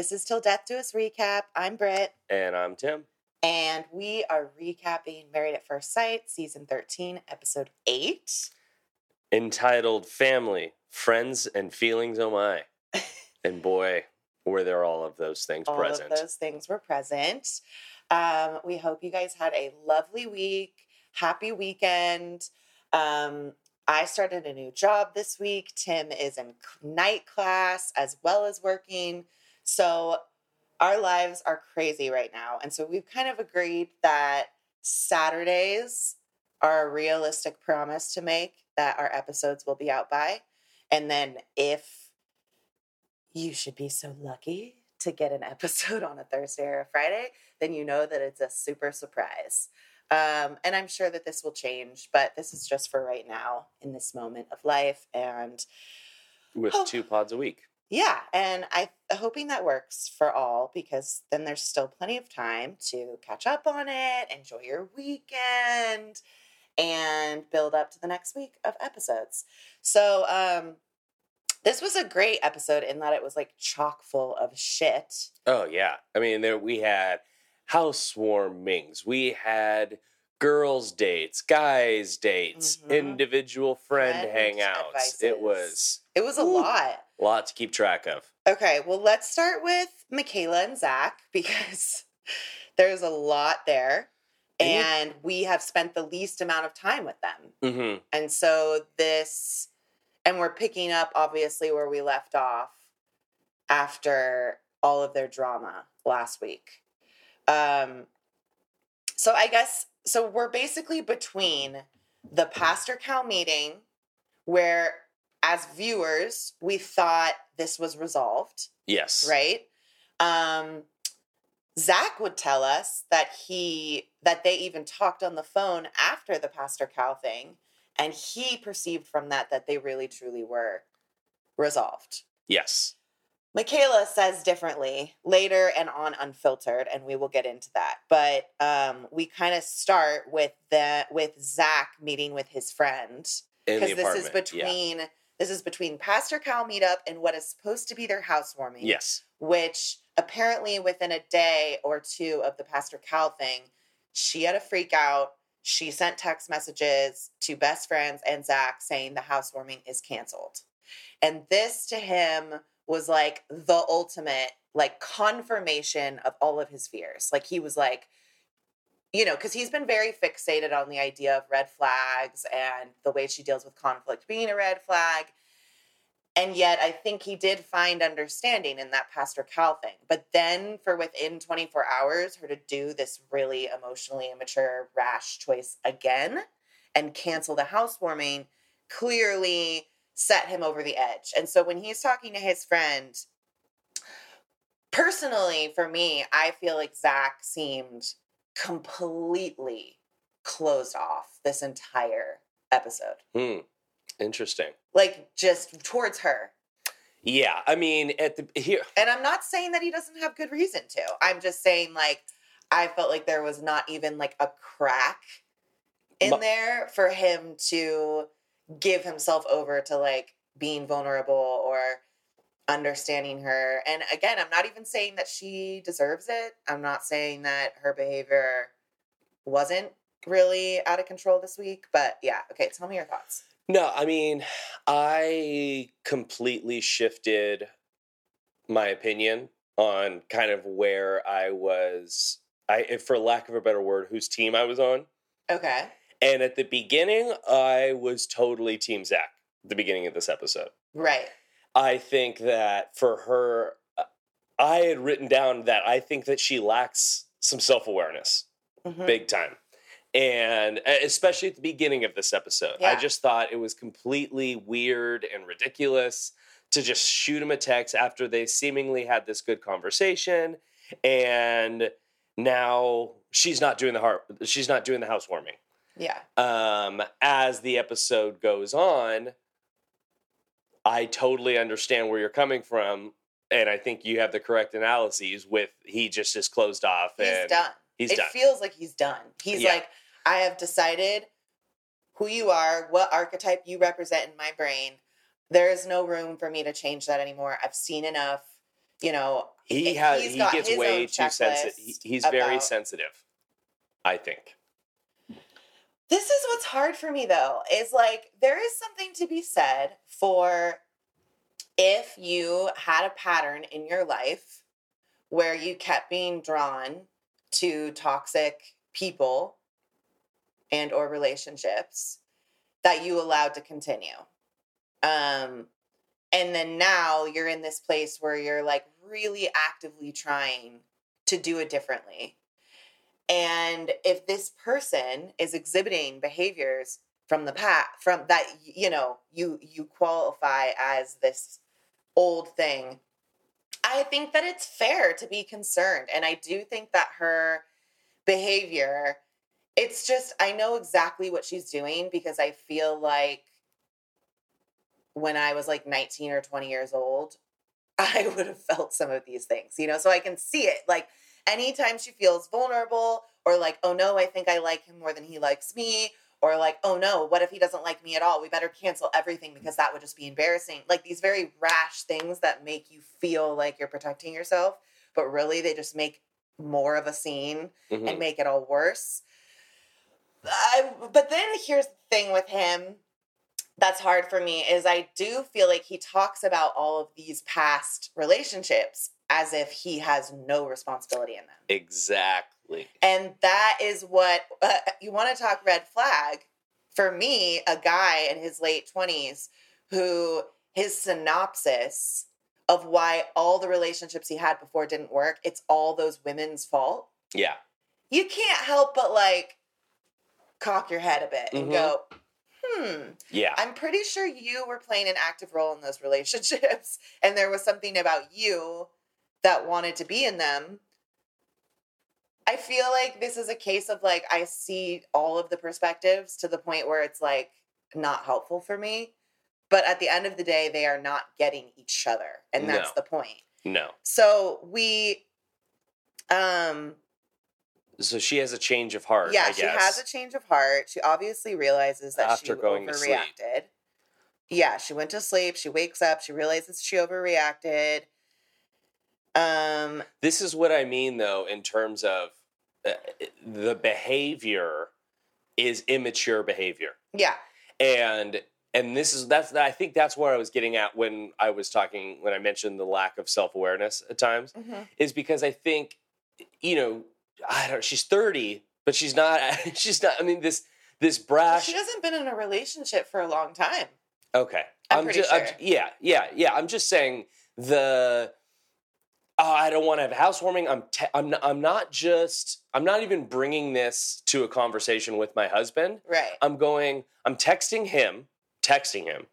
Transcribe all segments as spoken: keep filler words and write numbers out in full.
This is Till Death Do Us Recap. I'm Britt. And I'm Tim. And we are recapping Married at First Sight, Season thirteen, Episode eight. Entitled Family, Friends, and Feelings Oh My. And boy, were there all of those things all present. All of those things were present. Um, we hope you guys had a lovely week. Happy weekend. Um, I started a new job this week. Tim is in night class as well as working. So our lives are crazy right now. And so we've kind of agreed that Saturdays are a realistic promise to make that our episodes will be out by. And then if you should be so lucky to get an episode on a Thursday or a Friday, then you know that it's a super surprise. Um, and I'm sure that this will change, but this is just for right now in this moment of life. And with oh, two pods a week. Yeah. And I'm hoping that works for all, because then there's still plenty of time to catch up on it, enjoy your weekend, and build up to the next week of episodes. So um, this was a great episode in that it was like chock full of shit. Oh, yeah. I mean, there we had housewarmings. We had girls' dates, guys' dates, mm-hmm. individual friend, friend hangouts. Advices. It was... It was a ooh, lot. A lot to keep track of. Okay, well, let's start with Michaela and Zach, because there's a lot there, and mm-hmm. we have spent the least amount of time with them. Mm-hmm. And so this... And we're picking up, obviously, where we left off after all of their drama last week. Um, so I guess, so we're basically between the Pastor Cal meeting where as viewers, we thought this was resolved. Yes. Right. Um, Zach would tell us that he, that they even talked on the phone after the Pastor Cal thing. And he perceived from that, that they really truly were resolved. Yes. Michaela says differently later and on Unfiltered, and we will get into that. But um, we kind of start with the with Zach meeting with his friend, because this is between yeah. this is between Pastor Cal meetup and what is supposed to be their housewarming. Yes, which apparently within a day or two of the Pastor Cal thing, she had a freak out. She sent text messages to best friends and Zach saying the housewarming is canceled, and this to him was like the ultimate like confirmation of all of his fears. Like he was like, you know, because he's been very fixated on the idea of red flags and the way she deals with conflict being a red flag. And yet I think he did find understanding in that Pastor Cal thing. But then for within twenty-four hours, her to do this really emotionally immature, rash choice again and cancel the housewarming clearly set him over the edge. And so when he's talking to his friend, personally for me, I feel like Zach seemed completely closed off this entire episode. Hmm. Interesting. Like just towards her. Yeah. I mean, at the here. And I'm not saying that he doesn't have good reason to. I'm just saying like, I felt like there was not even like a crack in but- there for him to give himself over to like being vulnerable or understanding her. And again, I'm not even saying that she deserves it. I'm not saying that her behavior wasn't really out of control this week, but yeah. Okay. Tell me your thoughts. No, I mean, I completely shifted my opinion on kind of where I was, I, for lack of a better word, whose team I was on. Okay. And at the beginning, I was totally Team Zach at the beginning of this episode. Right. I think that for her, I had written down that I think that she lacks some self-awareness, mm-hmm. big time. And especially at the beginning of this episode, yeah. I just thought it was completely weird and ridiculous to just shoot him a text after they seemingly had this good conversation. And now she's not doing the heart, she's not doing the housewarming. Yeah. Um, as the episode goes on, I totally understand where you're coming from, and I think you have the correct analyses with he just is closed off. He's and done. He's it done. It feels like he's done. He's yeah. like, I have decided who you are, what archetype you represent in my brain. There is no room for me to change that anymore. I've seen enough. you know, he has he gets way too sensitive. He's very sensitive, I think. This is what's hard for me, though, is like there is something to be said for if you had a pattern in your life where you kept being drawn to toxic people and or relationships that you allowed to continue. Um, and then now you're in this place where you're like really actively trying to do it differently. And if this person is exhibiting behaviors from the past, from that, you know, you, you qualify as this old thing, I think that it's fair to be concerned. And I do think that her behavior, it's just, I know exactly what she's doing because I feel like when I was like nineteen or twenty years old, I would have felt some of these things, you know, so I can see it. Like, anytime she feels vulnerable or like, oh no, I think I like him more than he likes me, or like, oh no, what if he doesn't like me at all? We better cancel everything because that would just be embarrassing. Like these very rash things that make you feel like you're protecting yourself, but really they just make more of a scene mm-hmm. and make it all worse. I, but then here's the thing with him that's hard for me is I do feel like he talks about all of these past relationships as if he has no responsibility in them. Exactly. And that is what, uh, you want to talk red flag. For me, a guy in his late twenties who his synopsis of why all the relationships he had before didn't work, it's all those women's fault. Yeah. You can't help but like cock your head a bit mm-hmm. and go, hmm, yeah. I'm pretty sure you were playing an active role in those relationships and there was something about you that wanted to be in them. I feel like this is a case of like, I see all of the perspectives to the point where it's like not helpful for me. But at the end of the day, they are not getting each other. And that's no. the point. No. So we, um, so she has a change of heart. Yeah, I she guess. has a change of heart. She obviously realizes that After she going overreacted. Yeah, she went to sleep. She wakes up. She realizes she overreacted. Um, this is what I mean, though, in terms of uh, the behavior is immature behavior. Yeah. And and this is that's I think that's where I was getting at when I was talking when I mentioned the lack of self-awareness at times mm-hmm. is because I think, you know, I don't. She's thirty, but she's not. She's not. I mean, this this brash. She hasn't been in a relationship for a long time. Okay. I'm, I'm pretty ju- sure. I'm, yeah, yeah, yeah. I'm just saying the. Oh, I don't want to have housewarming. I'm, te- I'm, not, I'm not just, I'm not even bringing this to a conversation with my husband. Right. I'm going, I'm texting him, texting him,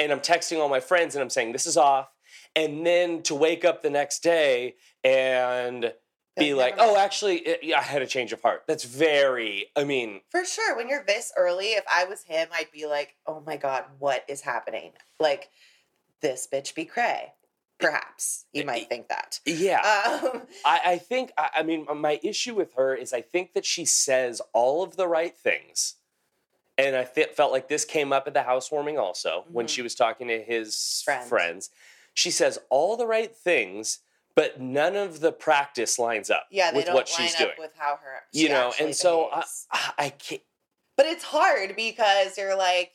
and I'm texting all my friends, and I'm saying, this is off. And then to wake up the next day and be like, oh, actually, it, yeah, I had a change of heart. That's very, I mean. For sure. When you're this early, if I was him, I'd be like, oh my God, what is happening? Like, this bitch be cray. Perhaps you might think that. Yeah. Um, I, I think, I, I mean, my issue with her is I think that she says all of the right things. And I th- felt like this came up at the housewarming also mm-hmm. when she was talking to his friends. friends. She says all the right things, but none of the practice lines up yeah, they with don't what line she's up doing. With how her, she you know, and behaves. So I, I can't. But it's hard because you're like,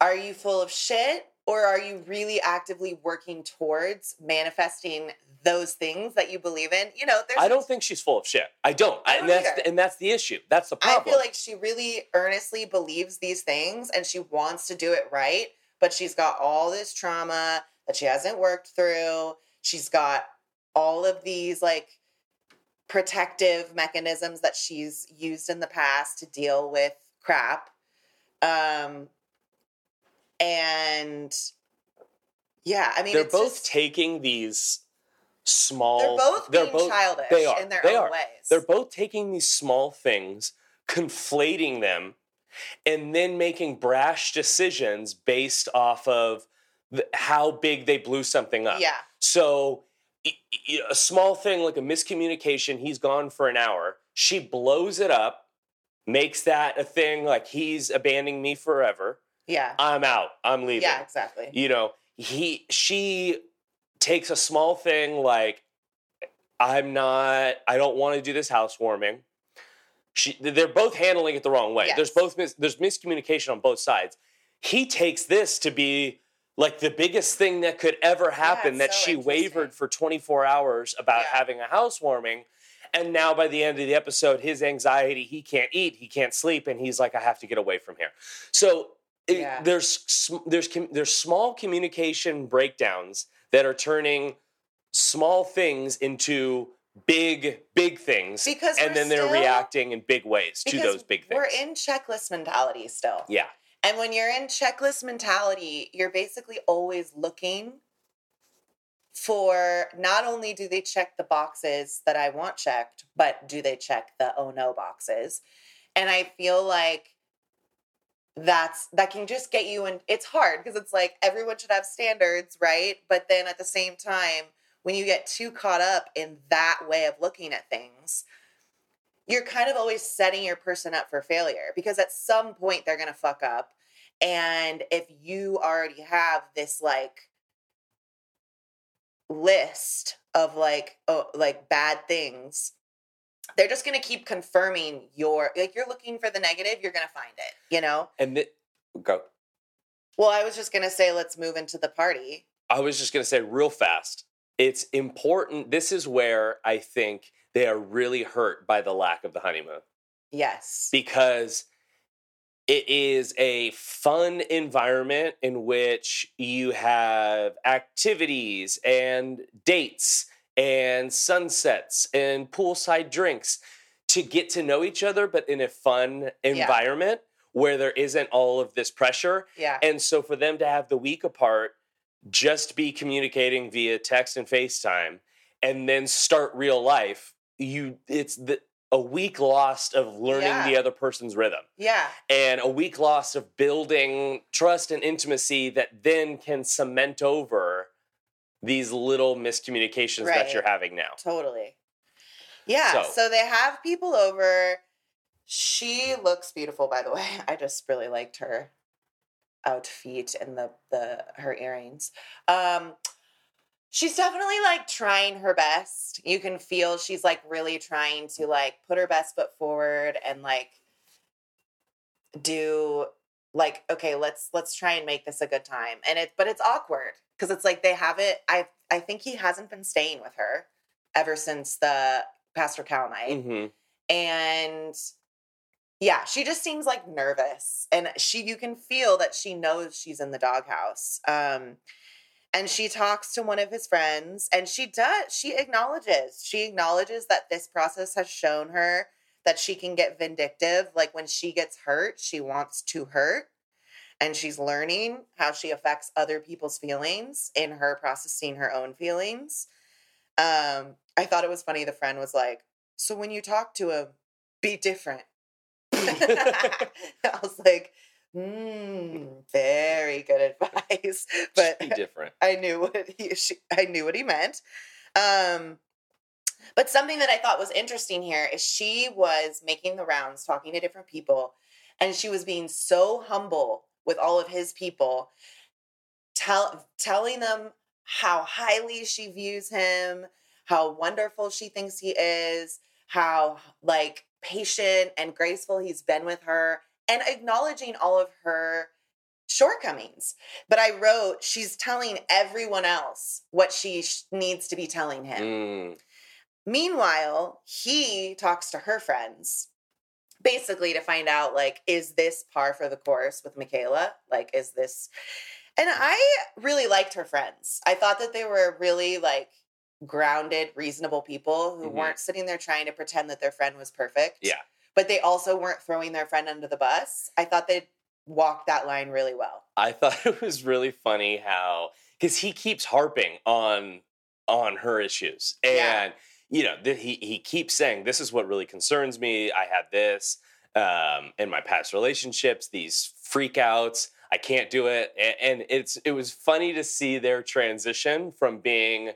are you full of shit? Or are you really actively working towards manifesting those things that you believe in? You know, there's I don't think she's full of shit. I don't. I don't and, that's the, and that's the issue. That's the problem. I feel like she really earnestly believes these things and she wants to do it right. But she's got all this trauma that she hasn't worked through. She's got all of these like protective mechanisms that she's used in the past to deal with crap. Um, And yeah, I mean, they're it's both just, taking these small, they're both they're being both, childish they are, in their they own are. ways. They're both taking these small things, conflating them, and then making brash decisions based off of the, how big they blew something up. Yeah. So a small thing like a miscommunication, he's gone for an hour. She blows it up, makes that a thing like he's abandoning me forever. Yeah. I'm out. I'm leaving. Yeah, exactly. You know, he, she takes a small thing like, I'm not, I don't want to do this housewarming. She, they're both handling it the wrong way. Yes. There's both mis, there's miscommunication on both sides. He takes this to be like the biggest thing that could ever happen, yeah, that so she wavered for twenty-four hours about yeah. having a housewarming. And now by the end of the episode, his anxiety, he can't eat, he can't sleep, and he's like, I have to get away from here. So yeah. it, there's there's there's small communication breakdowns that are turning small things into big, big things. Because and then they're still, reacting in big ways to those big things. We're in checklist mentality still. Yeah. And when you're in checklist mentality, you're basically always looking for, not only do they check the boxes that I want checked, but do they check the oh no boxes? And I feel like that's, that can just get you in, it's hard because it's like everyone should have standards, right? But then at the same time, when you get too caught up in that way of looking at things, you're kind of always setting your person up for failure because at some point they're going to fuck up. And if you already have this like list of like, oh, like bad things, they're just going to keep confirming your, like you're looking for the negative, you're going to find it, you know? And th- go. Well, I was just going to say, let's move into the party. I was just going to say real fast. It's important. This is where I think they are really hurt by the lack of the honeymoon. Yes. Because it is a fun environment in which you have activities and dates and sunsets and poolside drinks to get to know each other, but in a fun environment yeah. where there isn't all of this pressure. Yeah. And so for them to have the week apart, just be communicating via text and FaceTime and then start real life. You, it's the, a week lost of learning yeah. the other person's rhythm. Yeah. And a week lost of building trust and intimacy that then can cement over these little miscommunications right. that you're having now. Totally. Yeah. So. so they have people over. She looks beautiful, by the way. I just really liked her outfit and the the her earrings. Um she's definitely like trying her best. You can feel she's like really trying to like put her best foot forward and like do like, okay, let's let's try and make this a good time. And it but it's awkward because it's like they haven't I I think he hasn't been staying with her ever since the Pastor Cal night. Mm-hmm. And yeah, she just seems like nervous and she, you can feel that she knows she's in the doghouse. Um, and she talks to one of his friends and she does, she acknowledges, she acknowledges that this process has shown her that she can get vindictive. Like when she gets hurt, she wants to hurt and she's learning how she affects other people's feelings in her processing her own feelings. Um, I thought it was funny. The friend was like, so when you talk to him, be different. I was like, mm, very good advice, but be different. I knew what he, she, I knew what he meant. Um, but something that I thought was interesting here is she was making the rounds, talking to different people, and she was being so humble with all of his people, tell, telling them how highly she views him, how wonderful she thinks he is, how like patient and graceful he's been with her, and acknowledging all of her shortcomings. But I wrote, she's telling everyone else what she sh- needs to be telling him. Mm. Meanwhile, he talks to her friends, basically to find out, like, is this par for the course with Michaela? Like, is this... And I really liked her friends. I thought that they were really, like, grounded, reasonable people who mm-hmm. weren't sitting there trying to pretend that their friend was perfect. Yeah. But they also weren't throwing their friend under the bus. I thought they walked that line really well. I thought it was really funny how, because he keeps harping on on her issues. And, yeah. you know, th- he, he keeps saying, this is what really concerns me. I had this um, in my past relationships, these freakouts. I can't do it. And, and it's it was funny to see their transition from being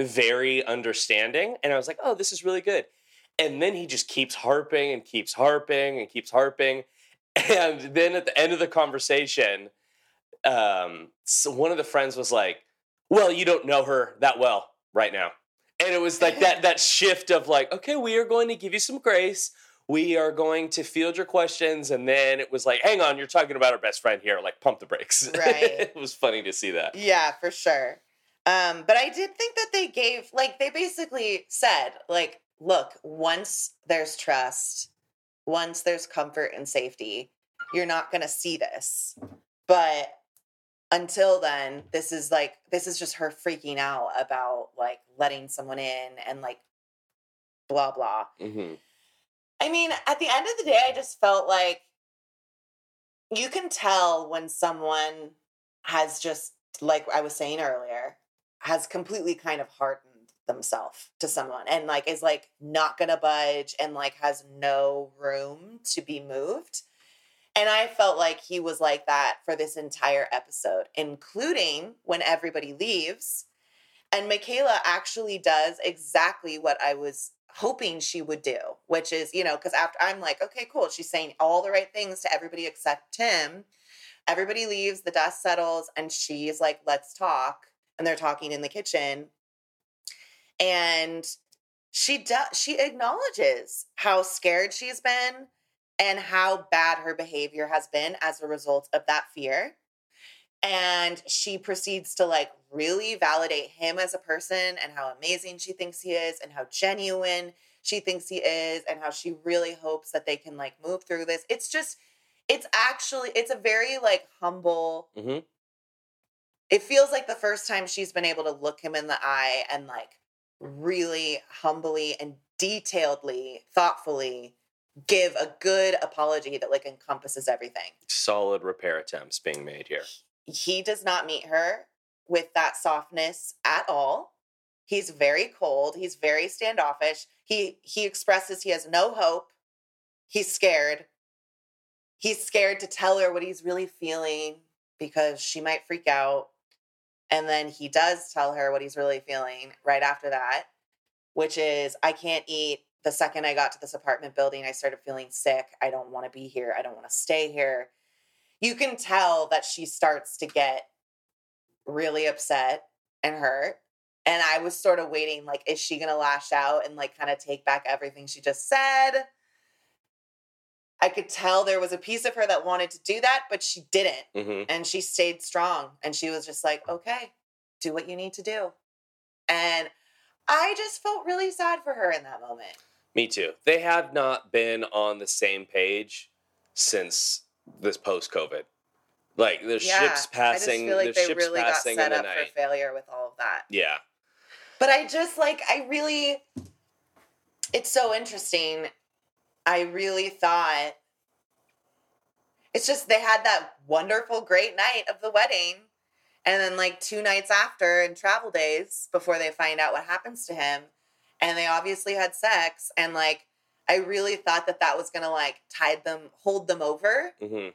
very understanding, and I was like, oh, this is really good. And then he just keeps harping and keeps harping and keeps harping. And then at the end of the conversation, um, so one of the friends was like, well, you don't know her that well right now. And it was like that that shift of like, okay, we are going to give you some grace. We are going to field your questions. And then it was like, hang on, you're talking about our best friend here. Like, pump the brakes. Right. It was funny to see that. Yeah, for sure. Um, but I did think that they gave, like, they basically said, like, look, once there's trust, once there's comfort and safety, you're not going to see this. But until then, this is like, this is just her freaking out about, like, letting someone in and, like, blah, blah. Mm-hmm. I mean, at the end of the day, I just felt like you can tell when someone has just, like I was saying earlier, has completely kind of hardened themselves to someone and, like, is, like, not going to budge and, like, has no room to be moved. And I felt like he was like that for this entire episode, including when everybody leaves. And Michaela actually does exactly what I was hoping she would do, which is, you know, because after I'm like, okay, cool. She's saying all the right things to everybody except Tim. Everybody leaves, the dust settles, and she's like, let's talk. And they're talking in the kitchen. And she does, she acknowledges how scared she's been and how bad her behavior has been as a result of that fear. And she proceeds to, like, really validate him as a person and how amazing she thinks he is and how genuine she thinks he is and how she really hopes that they can, like, move through this. It's just, it's actually, it's a very, like, humble, mm-hmm. It feels like the first time she's been able to look him in the eye and, like, really humbly and detailedly, thoughtfully give a good apology that, like, encompasses everything. Solid repair attempts being made here. He does not meet her with that softness at all. He's very cold. He's very standoffish. He he expresses he has no hope. He's scared. He's scared to tell her what he's really feeling because she might freak out. And then he does tell her what he's really feeling right after that, which is, I can't eat. The second I got to this apartment building, I started feeling sick. I don't want to be here. I don't want to stay here. You can tell that she starts to get really upset and hurt. And I was sort of waiting, like, is she going to lash out and, like, kind of take back everything she just said? I could tell there was a piece of her that wanted to do that, but she didn't. Mm-hmm. And she stayed strong. And she was just like, okay, do what you need to do. And I just felt really sad for her in that moment. Me too. They have not been on the same page since this post-COVID. Like, there's yeah, ships passing. I just feel like they really got set up for failure with all of that. Yeah. But I just, like, I really, it's so interesting. I really thought, it's just, they had that wonderful, great night of the wedding. And then, like, two nights after and travel days before they find out what happens to him. And they obviously had sex. And, like, I really thought that that was going to, like, tide them, hold them over. Mm-hmm.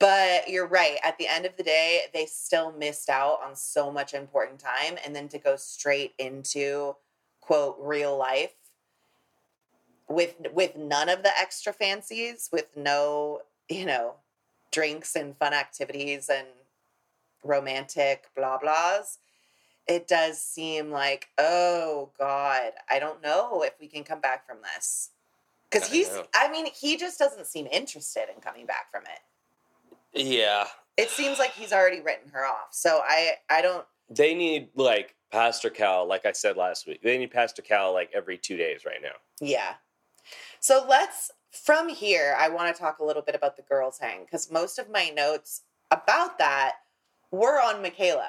But you're right. At the end of the day, they still missed out on so much important time. And then to go straight into, quote, real life with with none of the extra fancies, with no, you know, drinks and fun activities and romantic blah blahs, it does seem like, oh God, I don't know if we can come back from this. Because he's, know. I mean, he just doesn't seem interested in coming back from it. Yeah. It seems like he's already written her off. So I, I don't. They need, like, Pastor Cal, like I said last week, they need Pastor Cal, like, every two days right now. Yeah. So let's, from here, I want to talk a little bit about the girls' hang, because most of my notes about that were on Michaela.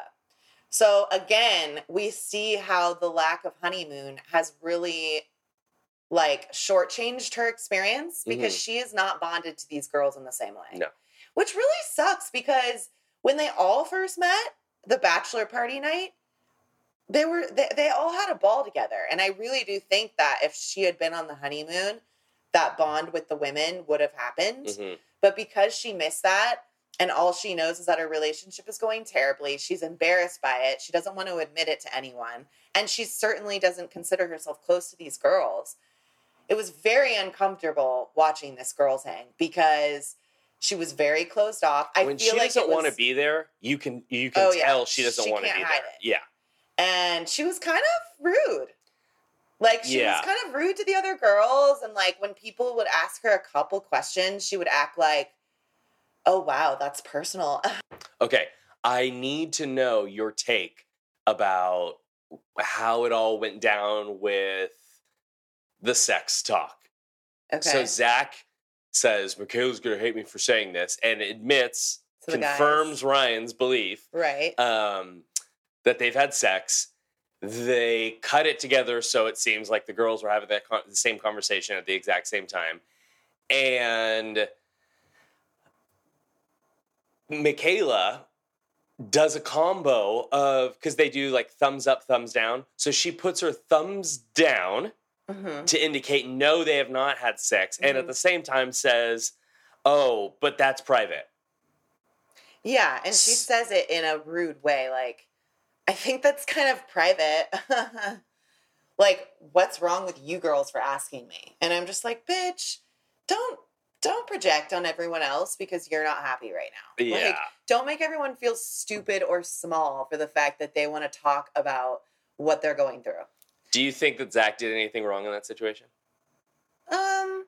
So again, we see how the lack of honeymoon has really, like, shortchanged her experience because mm-hmm. she is not bonded to these girls in the same way. No. Which really sucks because when they all first met, the bachelor party night, they were they, they all had a ball together. And I really do think that if she had been on the honeymoon, that bond with the women would have happened. Mm-hmm. But because she missed that, and all she knows is that her relationship is going terribly. She's embarrassed by it. She doesn't want to admit it to anyone. And she certainly doesn't consider herself close to these girls. It was very uncomfortable watching this girls hang because she was very closed off. I when feel like she doesn't like want to be there, you can you can oh, yeah. tell she doesn't she want to be there. It. Yeah. And she was kind of rude. Like, she yeah. was kind of rude to the other girls. And, like, when people would ask her a couple questions, she would act like, oh, wow, that's personal. Okay. I need to know your take about how it all went down with the sex talk. Okay. So Zach says, Michaela's going to hate me for saying this, and admits, confirms guys. Ryan's belief. Right. Um, that they've had sex. They cut it together so it seems like the girls were having that con- the same conversation at the exact same time. And Michaela does a combo of, because they do like thumbs up, thumbs down. So she puts her thumbs down mm-hmm. to indicate, no, they have not had sex. Mm-hmm. And at the same time says, oh, but that's private. Yeah. And she says it in a rude way. Like, I think that's kind of private. Like, what's wrong with you girls for asking me? And I'm just like, bitch, don't don't project on everyone else because you're not happy right now. Yeah. Like, don't make everyone feel stupid or small for the fact that they want to talk about what they're going through. Do you think that Zach did anything wrong in that situation? Um,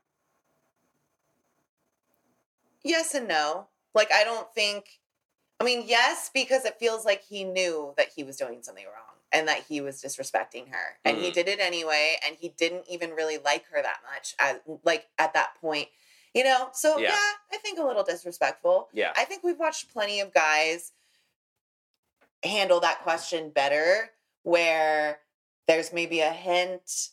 yes and no. Like, I don't think... I mean, yes, because it feels like he knew that he was doing something wrong and that he was disrespecting her. And mm. he did it anyway, and he didn't even really like her that much, as, like, at that point. You know? So, yeah. yeah, I think a little disrespectful. Yeah. I think we've watched plenty of guys handle that question better, where there's maybe a hint,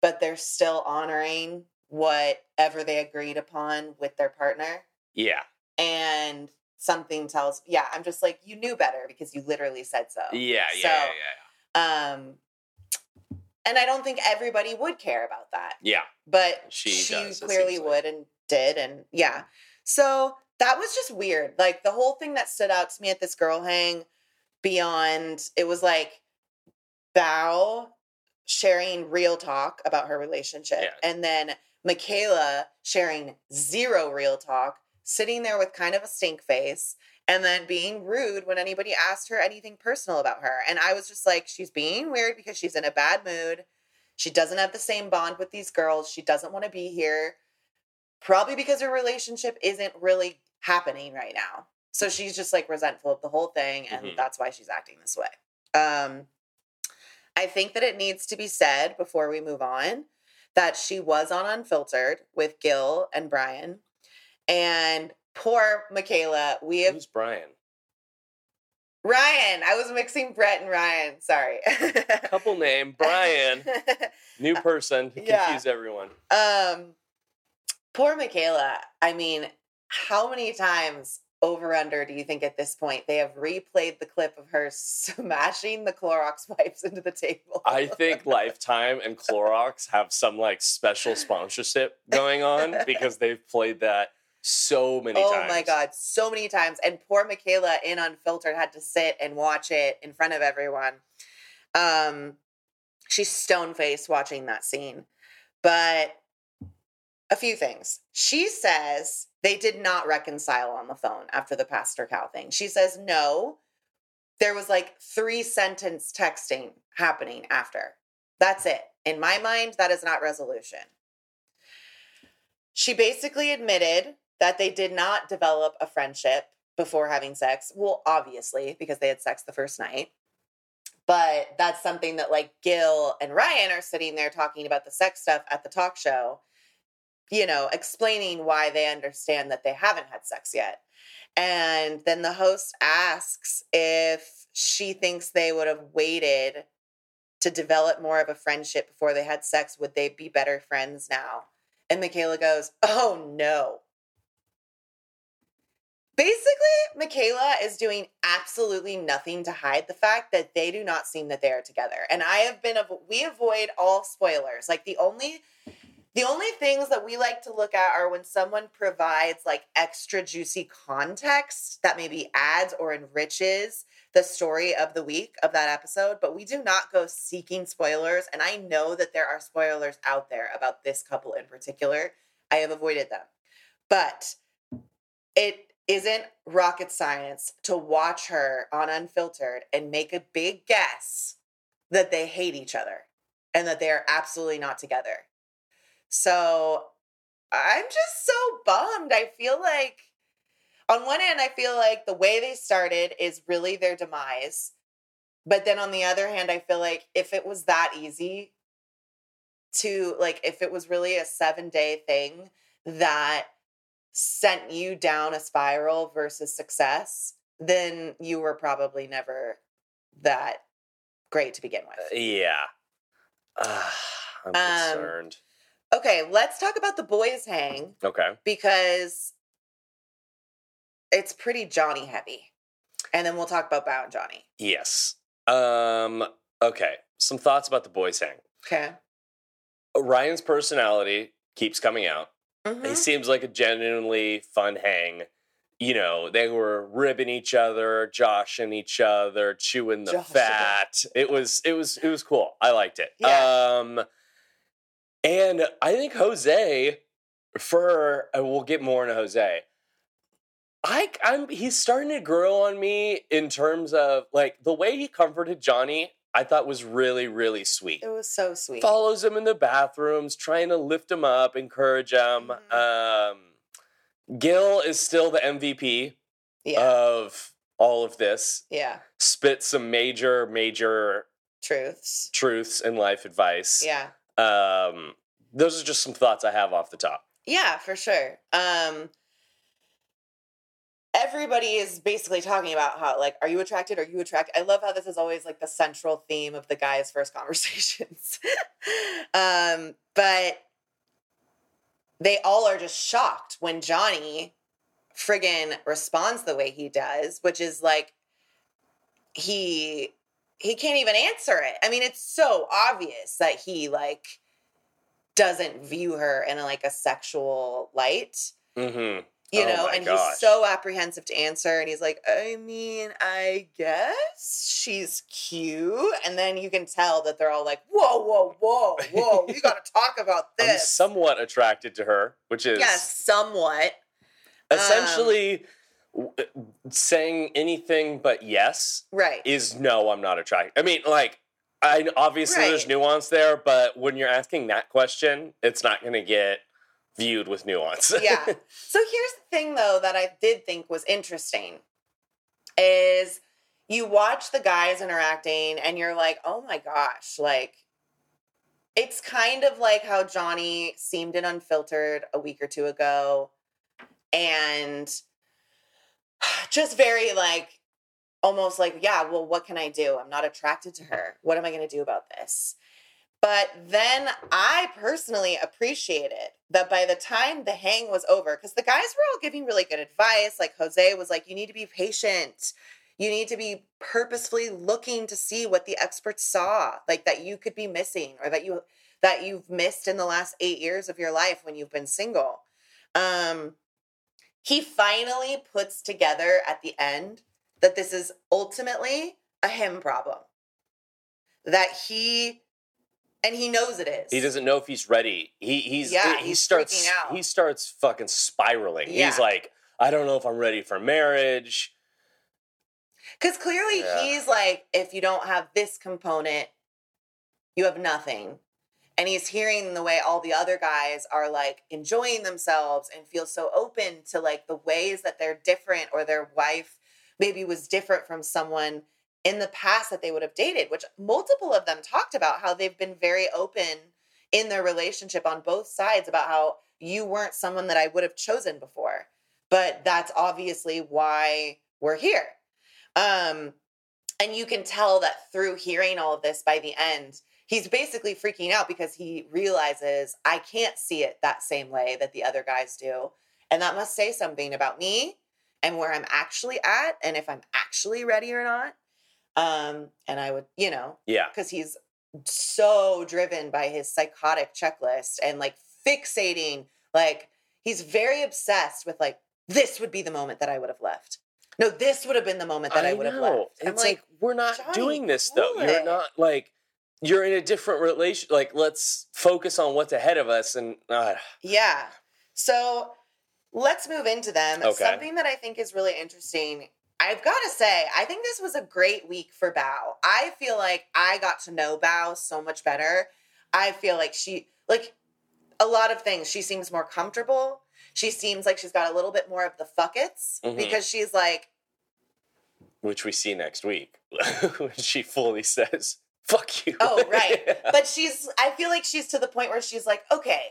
but they're still honoring whatever they agreed upon with their partner. Yeah. And... something tells, yeah, I'm just like, you knew better because you literally said so. Yeah, yeah, so, yeah, yeah, yeah. Um, and I don't think everybody would care about that. Yeah. But she, she does, clearly would like. and did, and yeah. So that was just weird. Like, the whole thing that stood out to me at this girl hang beyond, it was like Bao sharing real talk about her relationship. Yeah. And then Michaela sharing zero real talk, sitting there with kind of a stink face and then being rude when anybody asked her anything personal about her. And I was just like, she's being weird because she's in a bad mood. She doesn't have the same bond with these girls. She doesn't want to be here, probably because her relationship isn't really happening right now. So she's just like resentful of the whole thing. And mm-hmm. that's why she's acting this way. Um, I think that it needs to be said before we move on that she was on Unfiltered with Gil and Brian. And poor Michaela, we have... Who's Brian? Ryan. I was mixing Brett and Ryan. Sorry. Couple name, Brian. New person. Confuse yeah. everyone. Um, poor Michaela. I mean, how many times over under do you think at this point they have replayed the clip of her smashing the Clorox wipes into the table? I think Lifetime and Clorox have some like special sponsorship going on because they've played that so many oh times. Oh my God, so many times. And poor Michaela in Unfiltered had to sit and watch it in front of everyone. Um, she's stone-faced watching that scene. But a few things. She says they did not reconcile on the phone after the Pastor Cal thing. She says no. There was like three-sentence texting happening after. That's it. In my mind, that is not resolution. She basically admitted that they did not develop a friendship before having sex. Well, obviously, because they had sex the first night. But that's something that, like, Gil and Ryan are sitting there talking about the sex stuff at the talk show, you know, explaining why they understand that they haven't had sex yet. And then the host asks if she thinks they would have waited to develop more of a friendship before they had sex. Would they be better friends now? And Michaela goes, oh, no. Basically, Michaela is doing absolutely nothing to hide the fact that they do not seem that they are together. And I have been, we avoid all spoilers. Like, the only, the only things that we like to look at are when someone provides, like, extra juicy context that maybe adds or enriches the story of the week of that episode, but we do not go seeking spoilers. And I know that there are spoilers out there about this couple in particular. I have avoided them, but it isn't rocket science to watch her on Unfiltered and make a big guess that they hate each other and that they are absolutely not together. So I'm just so bummed. I feel like on one hand, I feel like the way they started is really their demise. But then on the other hand, I feel like if it was that easy to, like, if it was really a seven day thing that sent you down a spiral versus success, then you were probably never that great to begin with. Uh, yeah. Uh, I'm um, concerned. Okay, let's talk about the boys' hang. Okay. Because it's pretty Johnny heavy. And then we'll talk about Bao and Johnny. Yes. Um, okay. Some thoughts about the boys' hang. Okay. Ryan's personality keeps coming out. Mm-hmm. He seems like a genuinely fun hang. You know, they were ribbing each other, joshing each other, chewing the Josh. fat. It was, it was, it was cool. I liked it. Yeah. Um, and I think Jose, for and we'll get more into Jose. I, I'm, he's starting to grow on me in terms of, like, the way he comforted Johnny, I thought was really, really sweet. It was so sweet. Follows him in the bathrooms, trying to lift him up, encourage him. Mm-hmm. Um, Gil is still the M V P yeah. of all of this. Yeah. Spit some major, major... Truths. Truths and life advice. Yeah. Um, those are just some thoughts I have off the top. Yeah, for sure. Um... Everybody is basically talking about how, like, are you attracted? Are you attracted? I love how this is always, like, the central theme of the guys' first conversations. um, but they all are just shocked when Johnny friggin' responds the way he does, which is, like, he he can't even answer it. I mean, it's so obvious that he, like, doesn't view her in, a, like, a sexual light. Mm-hmm. You know, oh and gosh. He's so apprehensive to answer. And he's like, I mean, I guess she's cute. And then you can tell that they're all like, whoa, whoa, whoa, whoa. We got to talk about this. I'm somewhat attracted to her, which is. Yes, somewhat. Essentially um, saying anything but yes. Right. Is no, I'm not attracted. I mean, like, I obviously right. there's nuance there. But when you're asking that question, it's not going to get viewed with nuance. Yeah. So here's the thing, though, that I did think was interesting is you watch the guys interacting and you're like, oh my gosh, like, it's kind of like how Johnny seemed in Unfiltered a week or two ago and just very, like, almost like, yeah, well, what can I do? I'm not attracted to her. What am I going to do about this? But then I personally appreciated that by the time the hang was over, because the guys were all giving really good advice. Like Jose was like, you need to be patient. You need to be purposefully looking to see what the experts saw, like that you could be missing or that, you, that you've missed in the last eight years of your life when you've been single. Um, he finally puts together at the end that this is ultimately a him problem. That he... And he knows it is. He doesn't know if he's ready. He he's yeah, he, he he's starts freaking out. He starts fucking spiraling. Yeah. He's like, I don't know if I'm ready for marriage. Because clearly yeah. he's like, if you don't have this component, you have nothing. And he's hearing the way all the other guys are like enjoying themselves and feel so open to like the ways that they're different or their wife maybe was different from someone in the past that they would have dated, which multiple of them talked about how they've been very open in their relationship on both sides about how you weren't someone that I would have chosen before. But that's obviously why we're here. Um, and you can tell that through hearing all of this by the end, he's basically freaking out because he realizes I can't see it that same way that the other guys do. And that must say something about me and where I'm actually at and if I'm actually ready or not. Um, and I would, you know, yeah, because he's so driven by his psychotic checklist and like fixating, like he's very obsessed with like, this would be the moment that I would have left. No, this would have been the moment that I, I would have left. It's I'm like, like, we're not Johnny, doing this though. It. You're not like, you're in a different relation. Like, let's focus on what's ahead of us. And, uh, yeah. So Let's move into them. Okay. Something that I think is really interesting, I've got to say, I think this was a great week for Bao. I feel like I got to know Bao so much better. I feel like she, like a lot of things, she seems more comfortable. She seems like she's got a little bit more of the fuck it's mm-hmm. because she's like. Which we see next week when she fully says, fuck you. Oh, right. Yeah. But she's, I feel like she's to the point where she's like, okay,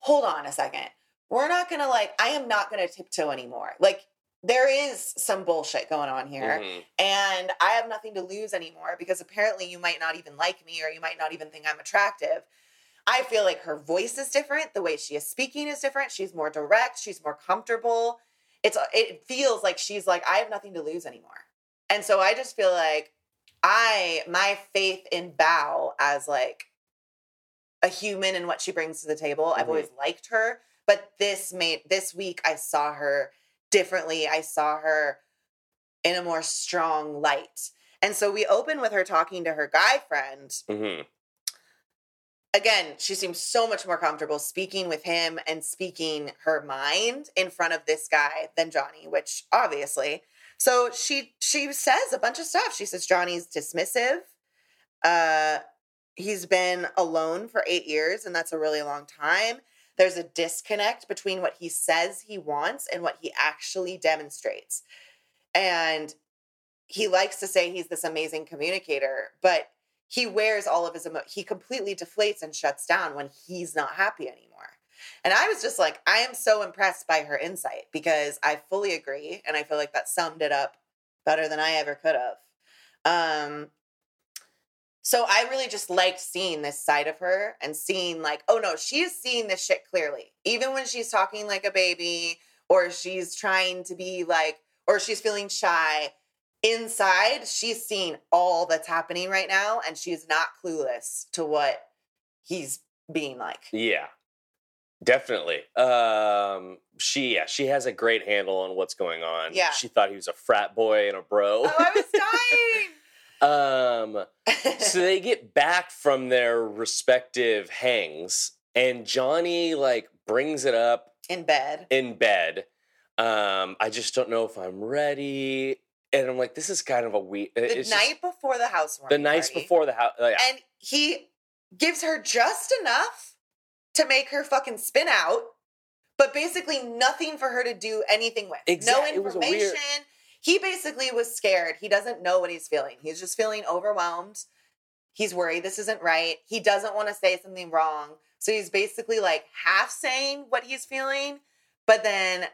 hold on a second. We're not going to like, I am not going to tiptoe anymore. Like there is some bullshit going on here mm-hmm. and I have nothing to lose anymore because apparently you might not even like me or you might not even think I'm attractive. I feel like her voice is different. The way she is speaking is different. She's more direct. She's more comfortable. It's, it feels like she's like, I have nothing to lose anymore. And so I just feel like I, my faith in Bao as like a human and what she brings to the table, mm-hmm. I've always liked her, but this made, this week I saw her differently. I saw her in a more strong light. And so we open with her talking to her guy friend. Mm-hmm. Again, she seems so much more comfortable speaking with him and speaking her mind in front of this guy than Johnny, which obviously. So she she says a bunch of stuff. She says Johnny's dismissive. Uh, he's been alone for eight years, and that's a really long time. There's a disconnect between what he says he wants and what he actually demonstrates. And he likes to say he's this amazing communicator, but he wears all of his emo- he completely deflates and shuts down when he's not happy anymore. And I was just like, I am so impressed by her insight because I fully agree. And I feel like that summed it up better than I ever could have. Um, so I really just liked seeing this side of her and seeing like, oh no, she is seeing this shit clearly. Even when she's talking like a baby or she's trying to be like, or she's feeling shy, inside, she's seeing all that's happening right now, and she's not clueless to what he's being like. Yeah, definitely. Um, she, yeah, she has a great handle on what's going on. Yeah. She thought he was a frat boy and a bro. Oh, I was dying! um, so they get back from their respective hangs, and Johnny, like, brings it up. In bed. In bed. Um, I just don't know if I'm ready. And I'm like, this is kind of a weird. The it's night just, before the housewarming. The nights party. Before the house. Uh, yeah. And he gives her just enough to make her fucking spin out, but basically nothing for her to do anything with. Exactly. No information. Weird... He basically was scared. He doesn't know what he's feeling. He's just feeling overwhelmed. He's worried this isn't right. He doesn't want to say something wrong. So he's basically like half saying what he's feeling, but then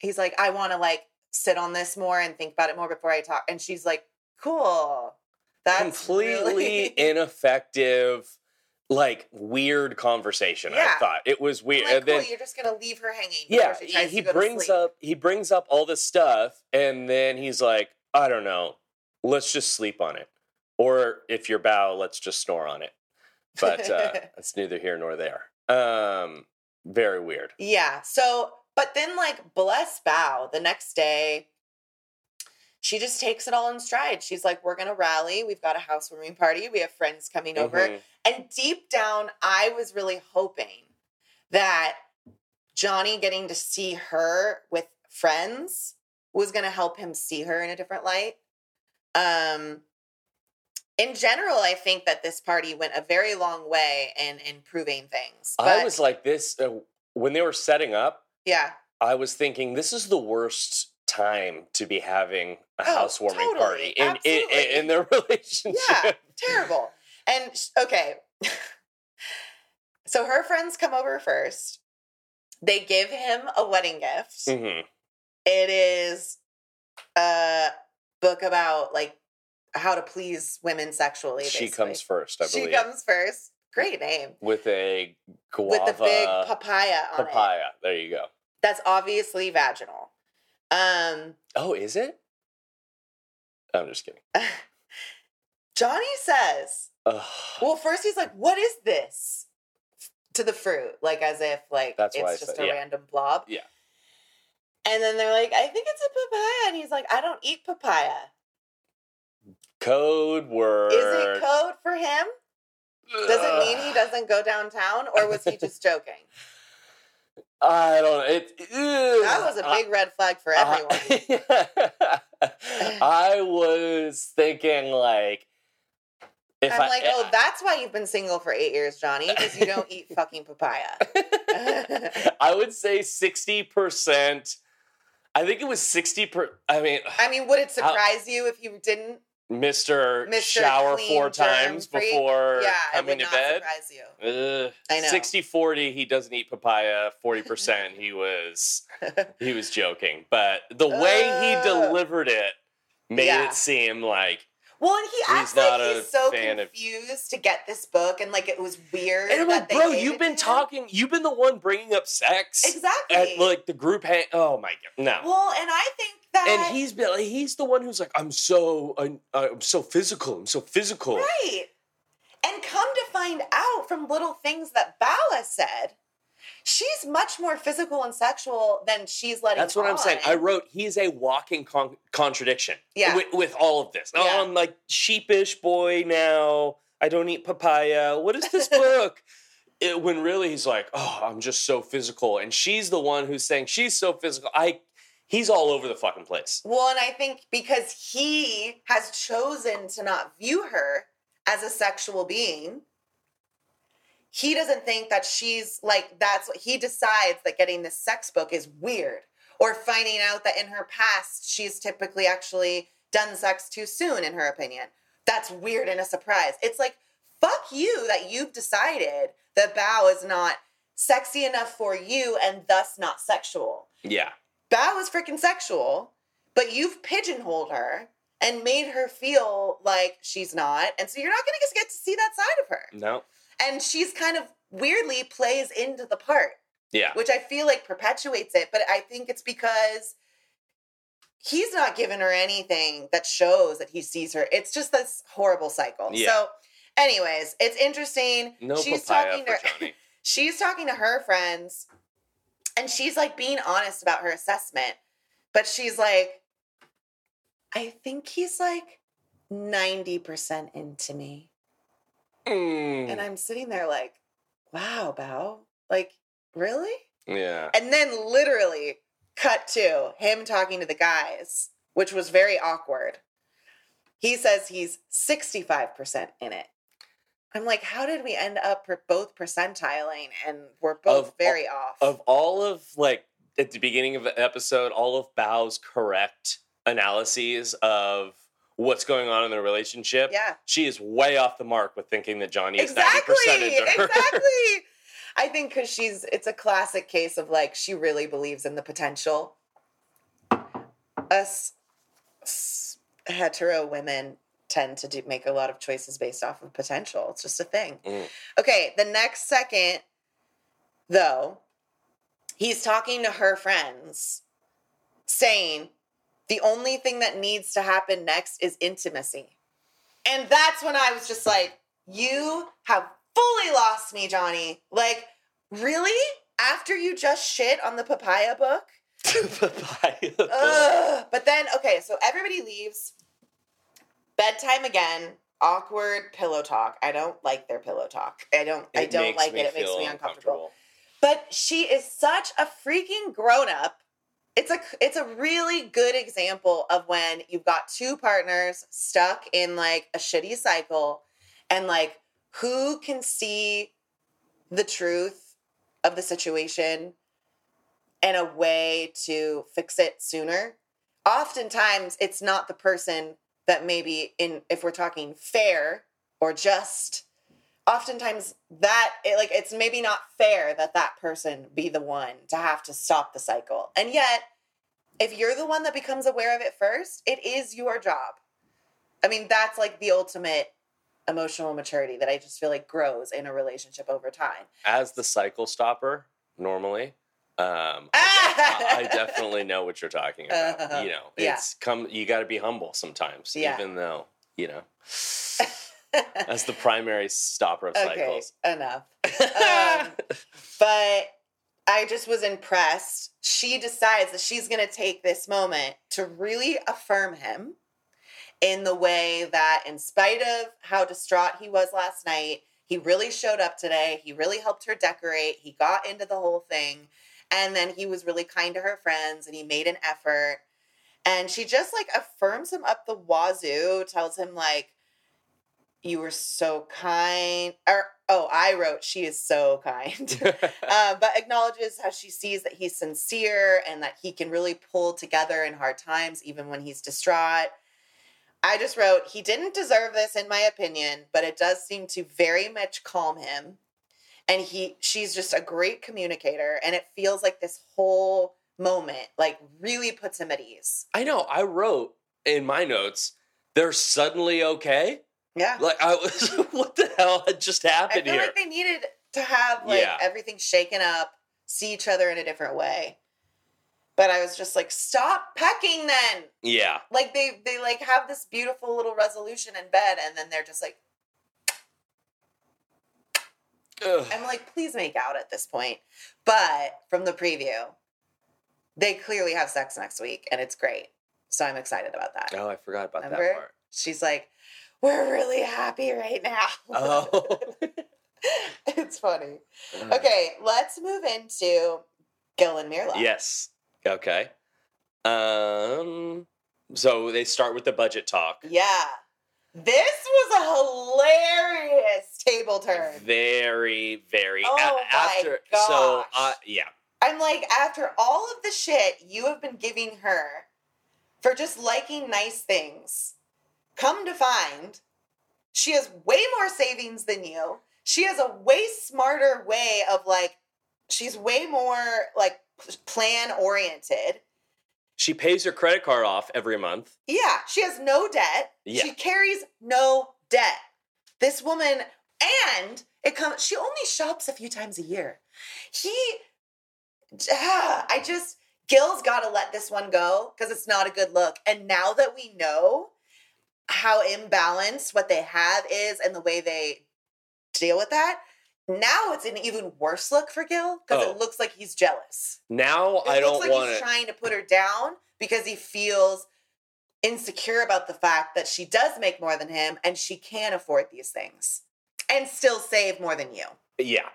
he's like, I want to like, sit on this more and think about it more before I talk. And she's like, cool. That's completely really... ineffective, like weird conversation. Yeah. I thought it was weird. Like, and then, cool, you're just going to leave her hanging. Yeah. She tries he to go brings to up, he brings up all this stuff and then he's like, I don't know, let's just sleep on it. Or if you're Bao, let's just snore on it. But uh, it's neither here nor there. Um, very weird. Yeah. So, But then, like, bless Bao, the next day, she just takes it all in stride. She's like, we're going to rally. We've got a housewarming party. We have friends coming mm-hmm. over. And deep down, I was really hoping that Johnny getting to see her with friends was going to help him see her in a different light. Um, in general, I think that this party went a very long way in improving things. But I was like this, uh, when they were setting up, yeah. I was thinking this is the worst time to be having a oh, housewarming totally. Party in, in, in their relationship. Yeah, terrible. And okay. So her friends come over first. They give him a wedding gift. Mm-hmm. It is a book about like how to please women sexually. Basically. She comes first, I believe. She comes first. Great name. With a guava. With the big papaya on papaya. it. Papaya. There you go. That's obviously vaginal. Um, oh, is it? I'm just kidding. Johnny says, ugh. Well, first he's like, what is this? To the fruit. Like, as if, like, That's it's just said, a yeah. random blob. Yeah. And then they're like, I think it's a papaya. And he's like, I don't eat papaya. Code word. Is it code for him? Does it mean he doesn't go downtown, or was he just joking? I don't know. It, ew, that was a big uh, red flag for everyone. Uh, I was thinking like, if I'm I, like, oh, I, that's why you've been single for eight years, Johnny, because you don't eat fucking papaya. I would say sixty percent. I think it was sixty percent. I mean, I mean, would it surprise I, you if you didn't? Mister Mister Shower four times free. Before yeah, coming to bed. Yeah, I know. sixty forty, he doesn't eat papaya. forty percent, he was he was joking. But the way he delivered it made yeah. it seem like Well, and he acts like he's so confused of... to get this book, and like it was weird. And I'm like, bro, you've been talking, you've been the one bringing up sex. Exactly. At like the group hang, oh my God, no. Well, and I think that. And he's been, like, he's the one who's like, I'm so, I'm, I'm so physical, I'm so physical. Right. And come to find out from little things that Bala said, she's much more physical and sexual than she's letting on. That's what on. I'm saying. I wrote, he's a walking con- contradiction yeah. with, with all of this. Yeah. Oh, I'm like sheepish boy now. I don't eat papaya. What is this book? It, when really he's like, oh, I'm just so physical. And she's the one who's saying she's so physical. I, he's all over the fucking place. Well, and I think because he has chosen to not view her as a sexual being, he doesn't think that she's like, that's what he decides, that getting this sex book is weird, or finding out that in her past, she's typically actually done sex too soon, in her opinion. That's weird and a surprise. It's like, fuck you that you've decided that Bao is not sexy enough for you and thus not sexual. Yeah. Bao is freaking sexual, but you've pigeonholed her and made her feel like she's not. And so you're not going to just get to see that side of her. No. And she's kind of weirdly plays into the part. Yeah. Which I feel like perpetuates it. But I think it's because he's not giving her anything that shows that he sees her. It's just this horrible cycle. Yeah. So anyways, it's interesting. No she's talking to her, she's talking to her friends. And she's like being honest about her assessment. But she's like, I think he's like ninety percent into me. Mm. And I'm sitting there like, wow, Bao. Like, really? Yeah. And then literally cut to him talking to the guys, which was very awkward. He says he's sixty-five percent in it. I'm like, how did we end up both percentiling and we're both of, very of, off? Of all of, like, at the beginning of the episode, all of Bao's correct analyses of what's going on in their relationship. Yeah. She is way off the mark with thinking that Johnny is exactly, ninety percent into her. Exactly. I think because she's, it's a classic case of like, she really believes in the potential. Us hetero women tend to do, make a lot of choices based off of potential. It's just a thing. Mm. Okay. The next second though, he's talking to her friends saying, the only thing that needs to happen next is intimacy. And that's when I was just like, you have fully lost me, Johnny. Like, really? After you just shit on the papaya book? Papaya book. Ugh. But then, okay, so everybody leaves. Bedtime again. Awkward pillow talk. I don't like their pillow talk. I don't, I don't like it. It makes me uncomfortable. But she is such a freaking grown-up. It's a it's a really good example of when you've got two partners stuck in like a shitty cycle, and like who can see the truth of the situation and a way to fix it sooner. Oftentimes, it's not the person that maybe in if we're talking fair or just. Oftentimes, that it, like it's maybe not fair that that person be the one to have to stop the cycle. And yet, if you're the one that becomes aware of it first, it is your job. I mean, that's like the ultimate emotional maturity that I just feel like grows in a relationship over time. As the cycle stopper, normally, um, I, def- I definitely know what you're talking about. Uh-huh. You know, it's yeah. come. You got to be humble sometimes, yeah. even though you know. As the primary stopper of cycles. Okay, enough. Um, but I just was impressed. She decides that she's going to take this moment to really affirm him in the way that in spite of how distraught he was last night, he really showed up today. He really helped her decorate. He got into the whole thing. And then he was really kind to her friends and he made an effort. And she just like affirms him up the wazoo, tells him like, you were so kind. Or, oh, I wrote, she is so kind. uh, but acknowledges how she sees that he's sincere and that he can really pull together in hard times, even when he's distraught. I just wrote, he didn't deserve this, in my opinion, but it does seem to very much calm him. And he, she's just a great communicator. And it feels like this whole moment, like, really puts him at ease. I know. I wrote in my notes, they're suddenly okay. Yeah. Like, I was, what the hell had just happened here? I feel here? like they needed to have, like, yeah. everything shaken up, see each other in a different way. But I was just like, stop pecking then. Yeah. Like, they, they, like, have this beautiful little resolution in bed, and then they're just like, ugh. I'm like, please make out at this point. But from the preview, they clearly have sex next week, and it's great. So I'm excited about that. Oh, I forgot about Remember? that part. She's like, we're really happy right now. Oh. It's funny. Uh. Okay, let's move into Gil and Mirla. Yes. Okay. Um. So they start with the budget talk. Yeah. This was a hilarious table turn. Very, very. Oh a- after, my gosh. So, uh, yeah. I'm like, after all of the shit you have been giving her for just liking nice things, come to find she has way more savings than you. She has a way smarter way of, like, she's way more, like, plan-oriented. She pays her credit card off every month. Yeah. She has no debt. Yeah. She carries no debt. This woman, and it comes, she only shops a few times a year. He, ah, I just, Gil's got to let this one go because it's not a good look. And now that we know how imbalanced what they have is and the way they deal with that, now it's an even worse look for Gil because oh. it looks like he's jealous. Now it I don't want to. It looks like he's it. trying to put her down because he feels insecure about the fact that she does make more than him and she can afford these things and still save more than you. Yeah.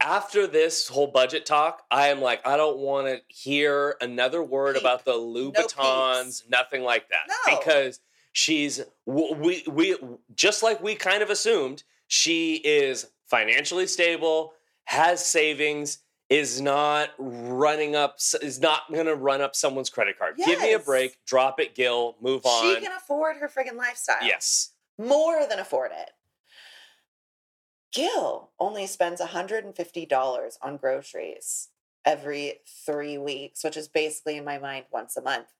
After this whole budget talk, I am like, I don't want to hear another word Peep. about the Louboutins, no nothing like that. No. Because she's, we we just like we kind of assumed, she is financially stable, has savings, is not running up, is not going to run up someone's credit card. Yes. Give me a break, drop it, Gil, move on. She can afford her friggin' lifestyle. Yes. More than afford it. Gil only spends one hundred fifty dollars on groceries every three weeks, which is basically, in my mind, once a month.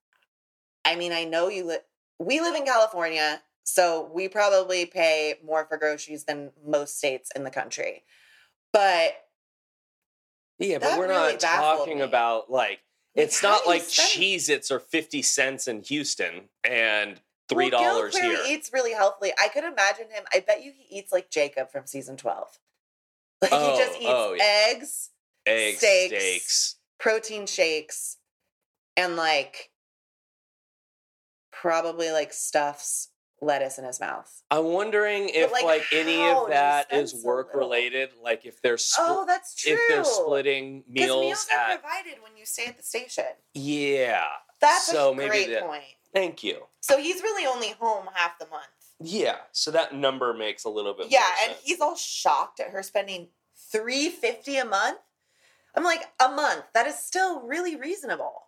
I mean, I know you li- we live in California. So we probably pay more for groceries than most states in the country. But yeah, but we're really not talking me. about like, like it's not like Cheez-Its are fifty cents in Houston and three dollars well, Gil here. He eats really healthily. I could imagine him. I bet you he eats like Jacob from season twelve. Like oh, he just eats oh, yeah. eggs, eggs, steaks, steaks, protein shakes, and like probably like stuffs. Lettuce in his mouth. I'm wondering if like, like any of that is work related. Like if they're spl- oh, that's true. If they're splitting meals, meals at- are provided when you stay at the station. Yeah, that's so a great maybe that- point. Thank you. So he's really only home half the month. Yeah, so that number makes a little bit. Yeah, more sense. And he's all shocked at her spending three hundred fifty dollars a month. I'm like, a month. That is still really reasonable.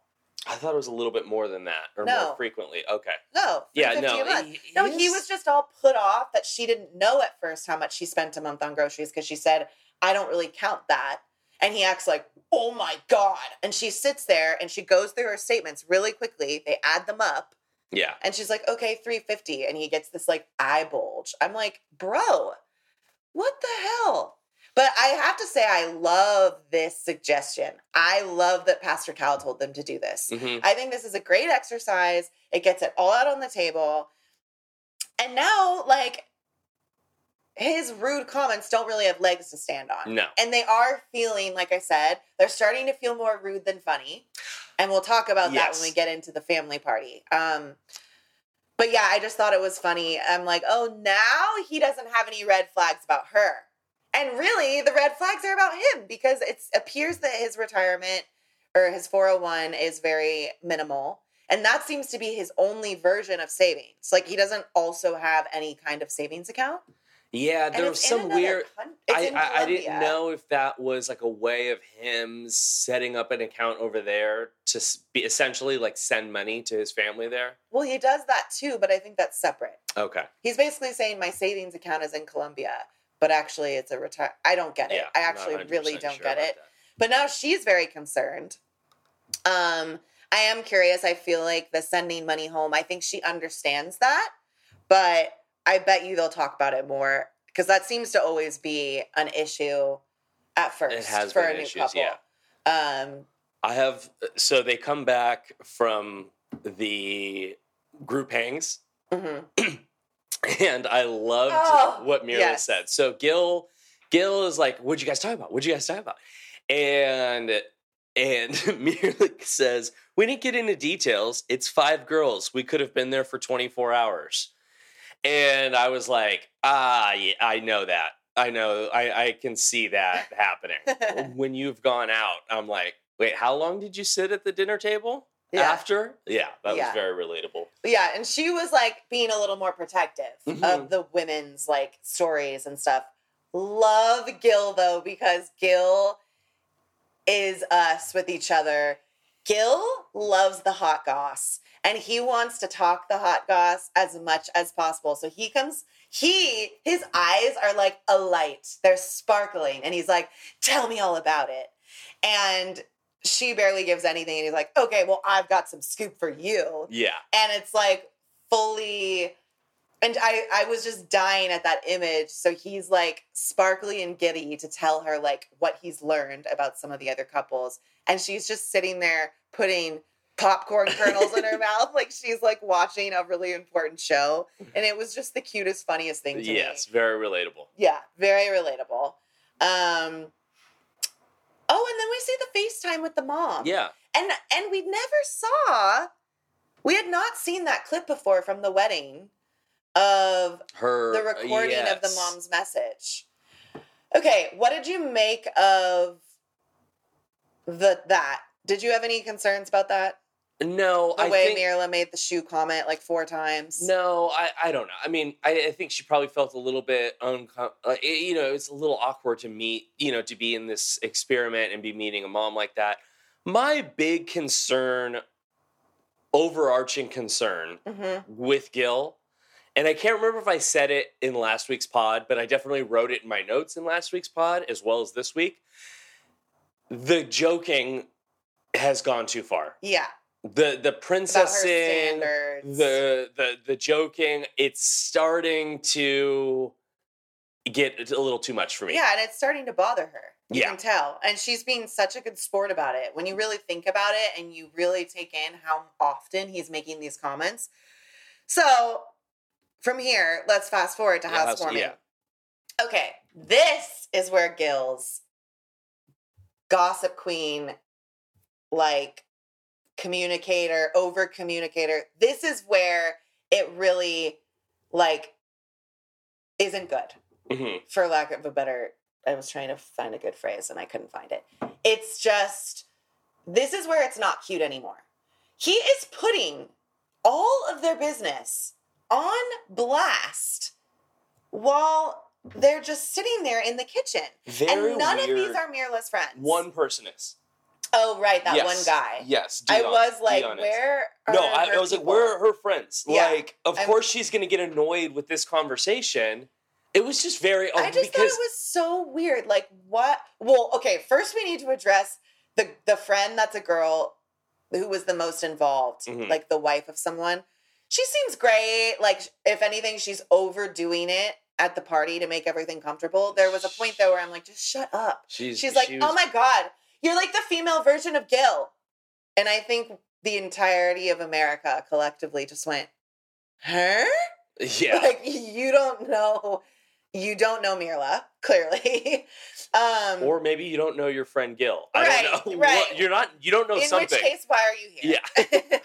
I thought it was a little bit more than that, or no. more frequently. Okay. No. Yeah, no. He, no, he was just all put off that she didn't know at first how much she spent a month on groceries because she said, I don't really count that. And he acts like, oh, my God. And she sits there and she goes through her statements really quickly. They add them up. Yeah. And she's like, okay, three hundred fifty dollars. And he gets this, like, eye bulge. I'm like, bro, what the hell? But I have to say, I love this suggestion. I love that Pastor Cal told them to do this. Mm-hmm. I think this is a great exercise. It gets it all out on the table. And now, like, his rude comments don't really have legs to stand on. No. And they are feeling, like I said, they're starting to feel more rude than funny. And we'll talk about yes. that when we get into the family party. Um But, yeah, I just thought it was funny. I'm like, oh, now he doesn't have any red flags about her. And really, the red flags are about him because it appears that his retirement or his four oh one is very minimal. And that seems to be his only version of savings. Like, he doesn't also have any kind of savings account. Yeah, there was some weird... Con- I, I, I didn't know if that was like a way of him setting up an account over there to be essentially like send money to his family there. Well, he does that too, but I think that's separate. Okay. He's basically saying my savings account is in Colombia, but actually it's a retire... I don't get it. Yeah, I actually really don't sure get it. That. But now she's very concerned. Um... I am curious. I feel like the sending money home, I think she understands that, but I bet you they'll talk about it more because that seems to always be an issue at first it has for been a new issues, couple. Yeah. Um, I have, so they come back from the group hangs mm-hmm. and I loved oh, what Mira yes. said. So Gil, Gil is like, what'd you guys talk about? What'd you guys talk about? And And Mirlik says, we didn't get into details. It's five girls. We could have been there for twenty-four hours. And I was like, ah, yeah, I know that. I know. I, I can see that happening. When you've gone out, I'm like, wait, how long did you sit at the dinner table yeah. after? Yeah, that yeah. was very relatable. Yeah, and she was, like, being a little more protective mm-hmm. of the women's, like, stories and stuff. Love Gil, though, because Gil... is us with each other. Gil loves the hot goss, and he wants to talk the hot goss as much as possible. So he comes, he, his eyes are like a light. They're sparkling. And he's like, tell me all about it. And she barely gives anything. And he's like, okay, well, I've got some scoop for you. Yeah. And it's like fully... And I, I was just dying at that image. So he's like sparkly and giddy to tell her like what he's learned about some of the other couples. And she's just sitting there putting popcorn kernels in her mouth. Like she's like watching a really important show. And it was just the cutest, funniest thing to yes, me. Yes, very relatable. Yeah, very relatable. Um, oh, and then we see the FaceTime with the mom. Yeah. And and we never saw, we had not seen that clip before from the wedding. Of her, the recording yes. of the mom's message. Okay, what did you make of the that? Did you have any concerns about that? No, the I way think, Mirla made the shoe comment like four times. No, I, I don't know. I mean, I, I think she probably felt a little bit uncomfortable. Uh, you know, it's a little awkward to meet. You know, to be in this experiment and be meeting a mom like that. My big concern, overarching concern mm-hmm. with Gil. And I can't remember if I said it in last week's pod, but I definitely wrote it in my notes in last week's pod, as well as this week. The joking has gone too far. Yeah. The the princessing, the the the joking, it's starting to get a little too much for me. Yeah, and it's starting to bother her. You yeah. can tell. And she's being such a good sport about it. When you really think about it and you really take in how often he's making these comments. So... From here, let's fast forward to yeah, housewarming. House, yeah. Okay, this is where Gil's gossip queen, like, communicator, over-communicator, this is where it really, like, isn't good. Mm-hmm. For lack of a better, I was trying to find a good phrase and I couldn't find it. It's just, this is where it's not cute anymore. He is putting all of their business on blast while they're just sitting there in the kitchen. Very and none weird. Of these are Mirla's friends. One person is. Oh, right. That yes. one guy. Yes. Dion, I was like, Dion where are No, I, I was people? Like, where are her friends? Yeah. Like, of I'm, course she's going to get annoyed with this conversation. It was just very... Oh, I just because, thought it was so weird. Like, what? Well, okay. First, we need to address the, the friend that's a girl who was the most involved. Mm-hmm. Like, the wife of someone. She seems great. Like, if anything, she's overdoing it at the party to make everything comfortable. There was a point, though, where I'm like, just shut up. She's, she's like, she was... oh, my God. You're like the female version of Gil. And I think the entirety of America collectively just went, her? Yeah. Like, you don't know. You don't know Mirla, clearly. um, or maybe you don't know your friend Gil. I right, don't know. Right. What, you're not, you don't know In something. In which case, why are you here? Yeah.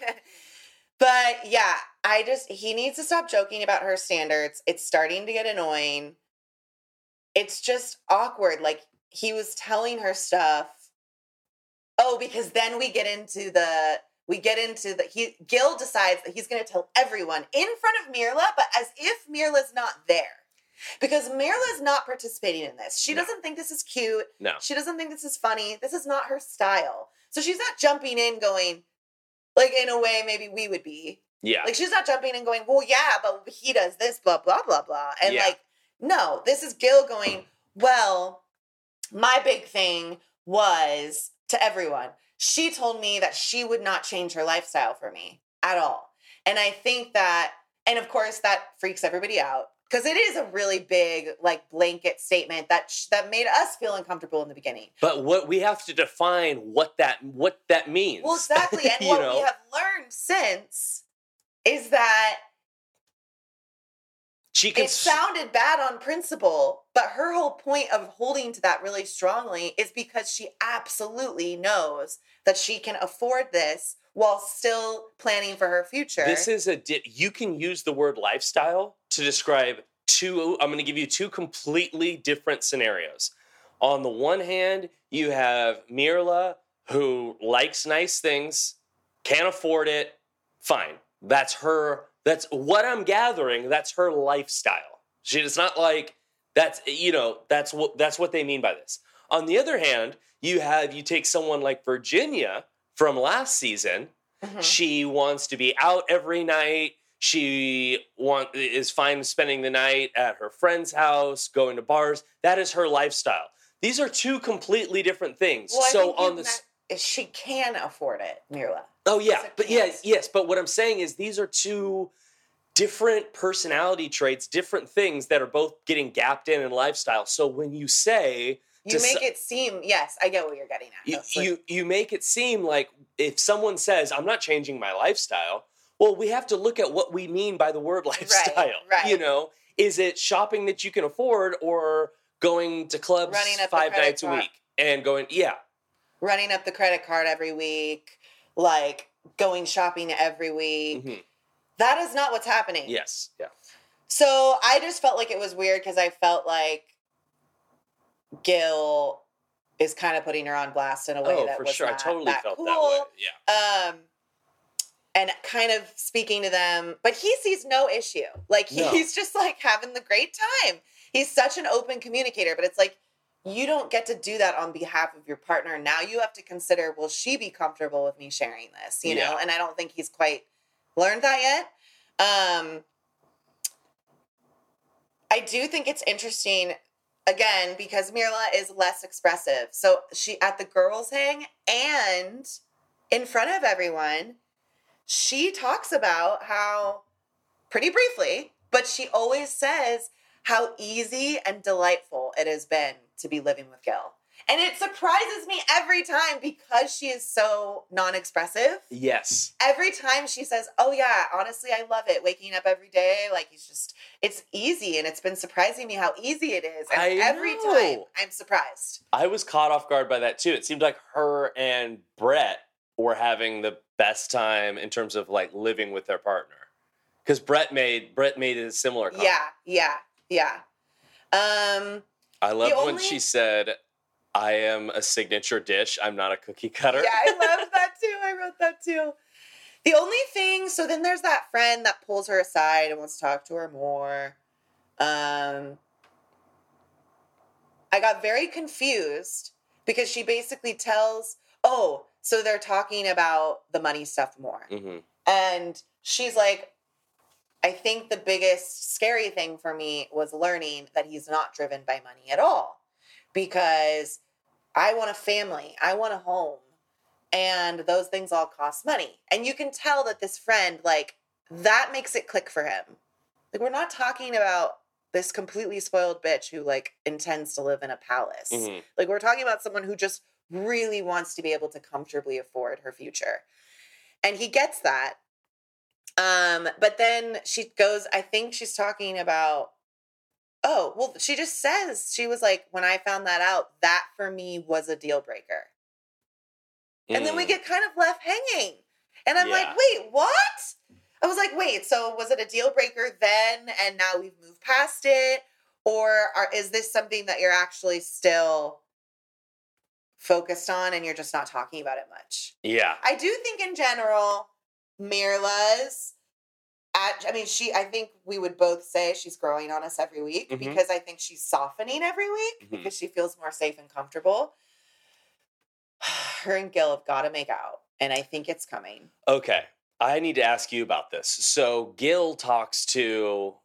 But yeah, I just, he needs to stop joking about her standards. It's starting to get annoying. It's just awkward. Like, he was telling her stuff Oh, because then we get into the, we get into the, he, Gil decides that he's going to tell everyone in front of Mirla, but as if Mirla's not there. Because Mirla's not participating in this. She no. doesn't think this is cute. No. She doesn't think this is funny. This is not her style. So she's not jumping in going, like, in a way maybe we would be. Yeah. Like, she's not jumping in going, well, yeah, but he does this, blah, blah, blah, blah. And, yeah. like, no, this is Gil going, well, my big thing was, to everyone, she told me that she would not change her lifestyle for me at all. And I think that, and of course, that freaks everybody out. Because it is a really big, like, blanket statement that sh- that made us feel uncomfortable in the beginning. But what we have to define what that what that means. Well, exactly. And what know? we have learned since is that she can it s- sounded bad on principle, but her whole point of holding to that really strongly is because she absolutely knows that she can afford this while still planning for her future. This is a di- you can use the word lifestyle to describe two, I'm going to give you two completely different scenarios. On the one hand, you have Mirla, who likes nice things, can't afford it, fine. That's her, that's what I'm gathering, that's her lifestyle. She, it's not like, that's, you know, that's what that's what they mean by this. On the other hand, you have, you take someone like Virginia from last season, mm-hmm. she wants to be out every night, She want, is fine spending the night at her friend's house, going to bars. That is her lifestyle. These are two completely different things. Well, so on the met, she can afford it, Mirla. Oh yeah, but yes, yeah, yes. But what I'm saying is these are two different personality traits, different things that are both getting gapped in in lifestyle. So when you say you make so- it seem yes, I get what you're getting at. You, like, you you make it seem like if someone says I'm not changing my lifestyle. Well, we have to look at what we mean by the word lifestyle. Right, right. You know, is it shopping that you can afford or going to clubs five nights a week and going, yeah. Running up the credit card every week, like going shopping every week. Mm-hmm. That is not what's happening. Yes. Yeah. So I just felt like it was weird because I felt like Gil is kind of putting her on blast in a way oh, that was sure. not that cool. Oh, for sure. I totally felt cool. that way. Yeah. Um, And kind of speaking to them, but he sees no issue. Like, he, no. he's just, like, having the great time. He's such an open communicator, but it's like, you don't get to do that on behalf of your partner. Now you have to consider, will she be comfortable with me sharing this, you yeah. know? And I don't think he's quite learned that yet. Um, I do think it's interesting, again, because Mirla is less expressive. So she, at the girls' hang and in front of everyone, she talks about how, pretty briefly, but she always says how easy and delightful it has been to be living with Gil. And it surprises me every time because she is so non-expressive. Yes. Every time she says, oh yeah, honestly, I love it. Waking up every day, like he's just, it's easy. And it's been surprising me how easy it is. And I every know. time I'm surprised. I was caught off guard by that too. It seemed like her and Brett were having the best time in terms of like living with their partner. Because Brett made Brett made a similar comment. Yeah, yeah, yeah. Um, I loved when only... she said, I am a signature dish. I'm not a cookie cutter. Yeah, I loved that too. I wrote that too. The only thing, so then there's that friend that pulls her aside and wants to talk to her more. Um, I got very confused because she basically tells, oh, so they're talking about the money stuff more. Mm-hmm. And she's like, I think the biggest scary thing for me was learning that he's not driven by money at all because I want a family. I want a home. And those things all cost money. And you can tell that this friend, like, that makes it click for him. Like, we're not talking about this completely spoiled bitch who, like, intends to live in a palace. Mm-hmm. Like, we're talking about someone who just really wants to be able to comfortably afford her future. And he gets that. Um, but then she goes, I think she's talking about, oh, well, she just says, she was like, when I found that out, that for me was a deal breaker. Mm. And then we get kind of left hanging. And I'm yeah. like, wait, what? I was like, wait, so was it a deal breaker then and now we've moved past it? Or are, is this something that you're actually still focused on and you're just not talking about it much. Yeah. I do think in general, Mirla's at, I mean, she, I think we would both say she's growing on us every week mm-hmm. because I think she's softening every week mm-hmm. because she feels more safe and comfortable. Her and Gil have got to make out, and I think it's coming. Okay. I need to ask you about this. So Gil talks to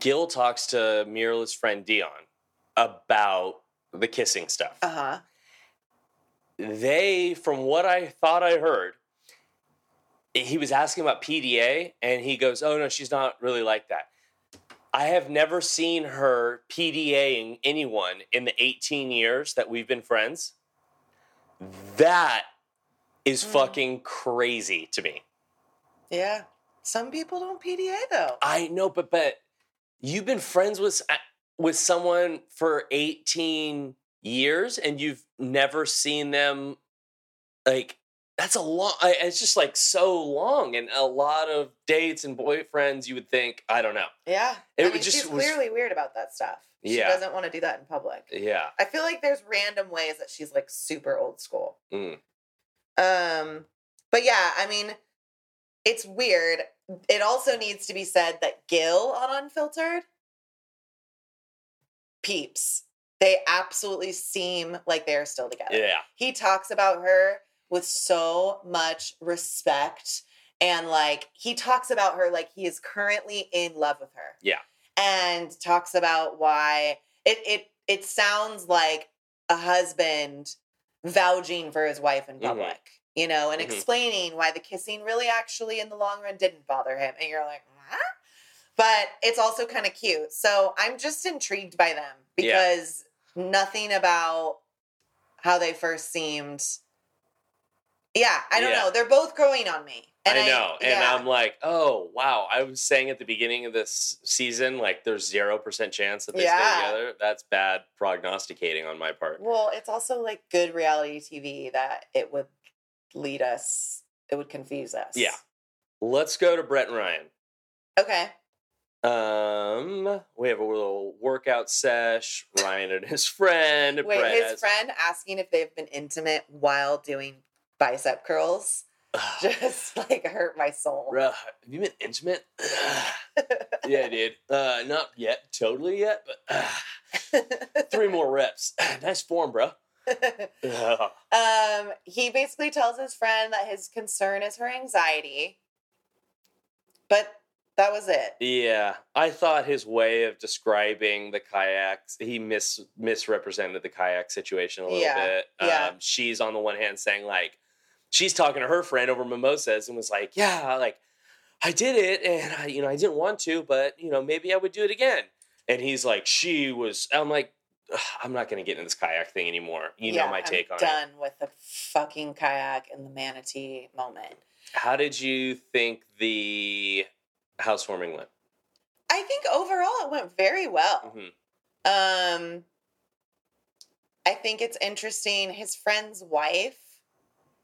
Gil talks to Mirla's friend Dion about the kissing stuff. Uh-huh. They, from what I thought I heard, he was asking about P D A, and he goes, oh, no, she's not really like that. I have never seen her PDAing anyone in the eighteen years that we've been friends. That is mm. fucking crazy to me. Yeah. Some people don't P D A, though. I know, but but you've been friends with with someone for eighteen years, and you've never seen them, like, that's a long, it's just, like, so long. And a lot of dates and boyfriends, you would think, I don't know. Yeah. It I mean, just she's was, clearly weird about that stuff. She yeah. doesn't want to do that in public. Yeah. I feel like there's random ways that she's, like, super old school. Mm. Um, but, yeah, I mean, it's weird. It also needs to be said that Gil on Unfiltered peeps. They absolutely seem like they're still together. Yeah. He talks about her with so much respect. And, like, he talks about her like he is currently in love with her. Yeah. And talks about why it it it sounds like a husband vouching for his wife in public, mm-hmm. you know, and mm-hmm. explaining why the kissing really actually in the long run didn't bother him. And you're like, huh? But it's also kind of cute. So I'm just intrigued by them because yeah. nothing about how they first seemed. Yeah, I don't yeah. know. They're both growing on me. And I know. I, and yeah. I'm like, oh, wow. I was saying at the beginning of this season, like, there's zero percent chance that they yeah. stay together. That's bad prognosticating on my part. Well, it's also, like, good reality T V that it would lead us, it would confuse us. Yeah. Let's go to Brett and Ryan. Okay. Um, we have a little workout sesh. Ryan and his friend. Wait, Brett his has- friend asking if they've been intimate while doing bicep curls. Just, like, hurt my soul. Bruh, have you been intimate? Yeah, dude. Uh, not yet, totally yet, but uh, three more reps. Nice form, bro. um, he basically tells his friend that his concern is her anxiety, but that was it. Yeah, I thought his way of describing the kayaks, he mis- misrepresented the kayak situation a little yeah. bit. Um, yeah. She's on the one hand saying, like, she's talking to her friend over mimosas and was like, yeah, like, I did it, and, I, you know, I didn't want to, but, you know, maybe I would do it again. And he's like, she was, I'm like, I'm not going to get into this kayak thing anymore. You yeah, know my take I'm on it. I'm done with the fucking kayak and the manatee moment. How did you think the housewarming went? I think overall it went very well. Mm-hmm. Um, I think it's interesting. His friend's wife,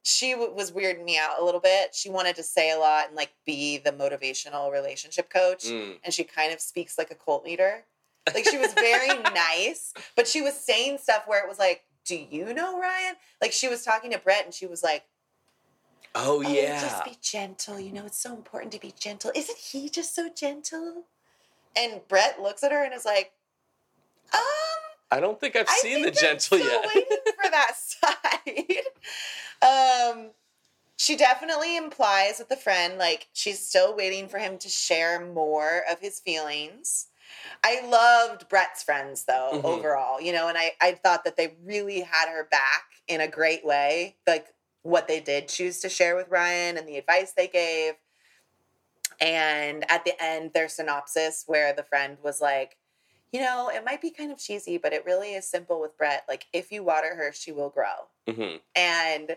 she w- was weirding me out a little bit. She wanted to say a lot and, like, be the motivational relationship coach. Mm. And she kind of speaks like a cult leader. Like, she was very nice, but she was saying stuff where it was like, do you know Ryan? Like, she was talking to Brett and she was like, oh, oh yeah. just be gentle. You know, it's so important to be gentle. Isn't he just so gentle? And Brett looks at her and is like, um. I don't think I've I seen think the gentle I'm still yet. Waiting for that side. Um, she definitely implies with the friend, like, she's still waiting for him to share more of his feelings. I loved Brett's friends, though, mm-hmm. overall, you know, and I, I thought that they really had her back in a great way, like what they did choose to share with Ryan and the advice they gave. And at the end, their synopsis where the friend was like, you know, it might be kind of cheesy, but it really is simple with Brett. Like, if you water her, she will grow. Mm-hmm. And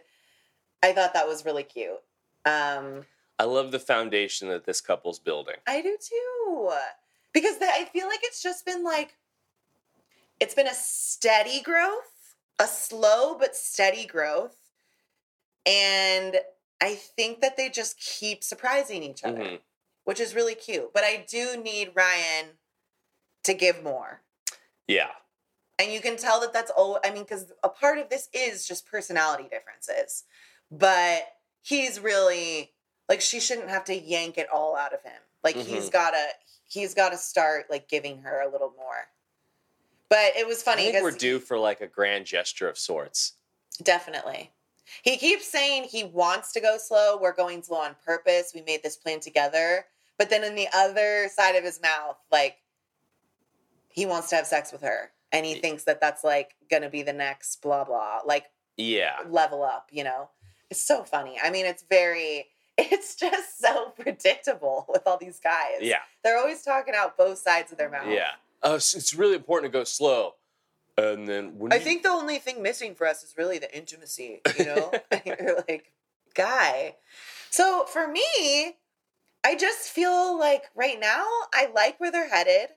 I thought that was really cute. Um, I love the foundation that this couple's building. I do, too. Because the, I feel like it's just been, like, it's been a steady growth, a slow but steady growth. And I think that they just keep surprising each other, mm-hmm. which is really cute. But I do need Ryan to give more. Yeah. And you can tell that that's all, I mean, because a part of this is just personality differences. But he's really, like, she shouldn't have to yank it all out of him. Like, mm-hmm. he's gotta, he's gotta start, like, giving her a little more. But it was funny. I think we're due for, like, a grand gesture of sorts. Definitely. He keeps saying he wants to go slow. We're going slow on purpose. We made this plan together. But then on the other side of his mouth, like, he wants to have sex with her. And he thinks that that's, like, going to be the next blah, blah. Like, yeah, level up, you know? It's so funny. I mean, it's very, it's just so predictable with all these guys. Yeah. They're always talking out both sides of their mouth. Yeah. Oh, it's really important to go slow. And then when I you... think the only thing missing for us is really the intimacy, you know? You're like, guy. So for me, I just feel like right now I like where they're headed.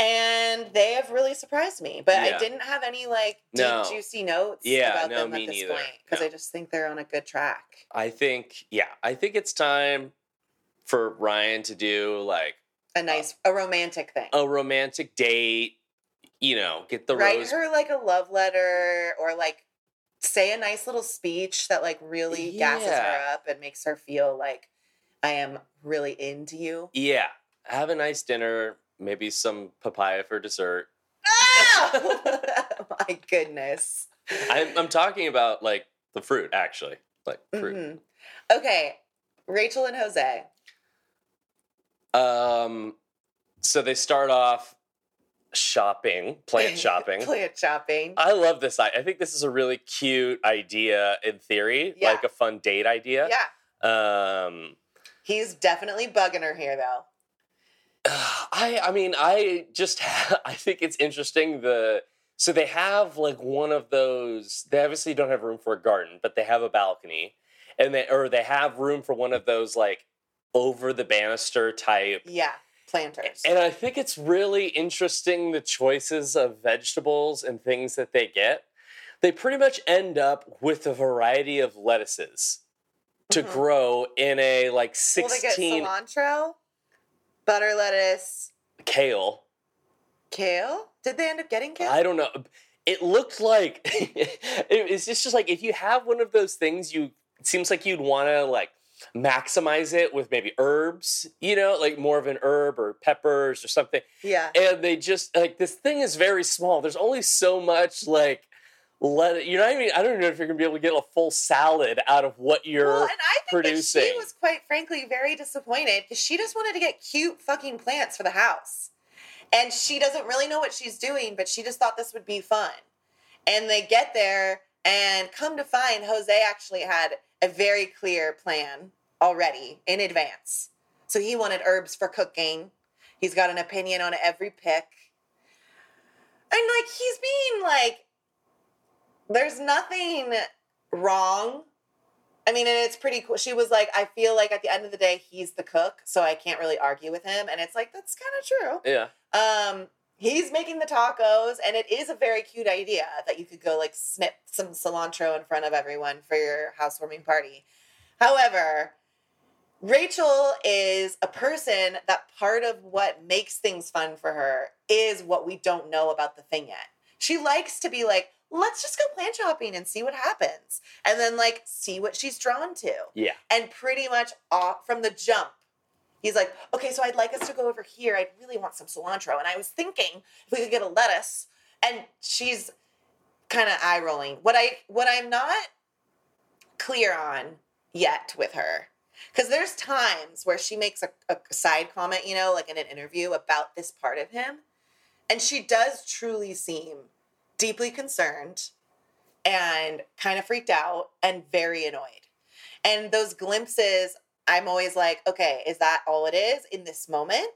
And they have really surprised me. But yeah. I didn't have any, like, deep, no. juicy notes yeah, about no, them at this neither. point. Because no. I just think they're on a good track. I think, yeah. I think it's time for Ryan to do, like... A nice, uh, a romantic thing. A romantic date. You know, get the Write rose. Write her, like, a love letter. Or, like, say a nice little speech that, like, really yeah. gasses her up. And makes her feel like, I am really into you. Yeah. Have a nice dinner. Maybe some papaya for dessert. Oh! My goodness. I'm, I'm talking about, like, the fruit, actually. Like, fruit. Mm-hmm. Okay. Rachel and Jose. Um, so they start off shopping, plant shopping. Plant shopping. I love this. I think this is a really cute idea in theory. Yeah. Like, a fun date idea. Yeah. Um, he's definitely bugging her here, though. I I mean, I just, ha- I think it's interesting the, so they have, like, one of those, they obviously don't have room for a garden, but they have a balcony, and they, or they have room for one of those, like, over the banister type. Yeah, planters. And I think it's really interesting the choices of vegetables and things that they get. They pretty much end up with a variety of lettuces to mm-hmm. grow in a, like, sixteen... Well, they get cilantro? Butter lettuce. Kale. Kale? Did they end up getting kale? I don't know. It looked like... it's just, just like, if you have one of those things, you it seems like you'd want to, like, maximize it with maybe herbs, you know? Like, more of an herb or peppers or something. Yeah. And they just... Like, this thing is very small. There's only so much, like... Let you know what I mean? I don't know if you're going to be able to get a full salad out of what you're producing. Well, and I think producing. That she was, quite frankly, very disappointed because she just wanted to get cute fucking plants for the house. And she doesn't really know what she's doing, but she just thought this would be fun. And they get there and come to find Jose actually had a very clear plan already in advance. So he wanted herbs for cooking. He's got an opinion on every pick. And, like, he's being, like... There's nothing wrong. I mean, and it's pretty cool. She was like, I feel like at the end of the day, he's the cook, so I can't really argue with him. And it's like, that's kind of true. Yeah. Um, he's making the tacos, and it is a very cute idea that you could go, like, snip some cilantro in front of everyone for your housewarming party. However, Rachel is a person that part of what makes things fun for her is what we don't know about the thing yet. She likes to be like, let's just go plant shopping and see what happens. And then, like, see what she's drawn to. Yeah. And pretty much off from the jump, he's like, okay, so I'd like us to go over here. I really want some cilantro. And I was thinking if we could get a lettuce. And she's kind of eye-rolling. What, I, what I'm not clear on yet with her, because there's times where she makes a, a side comment, you know, like in an interview about this part of him. And she does truly seem... deeply concerned and kind of freaked out and very annoyed. And those glimpses, I'm always like, okay, is that all it is in this moment?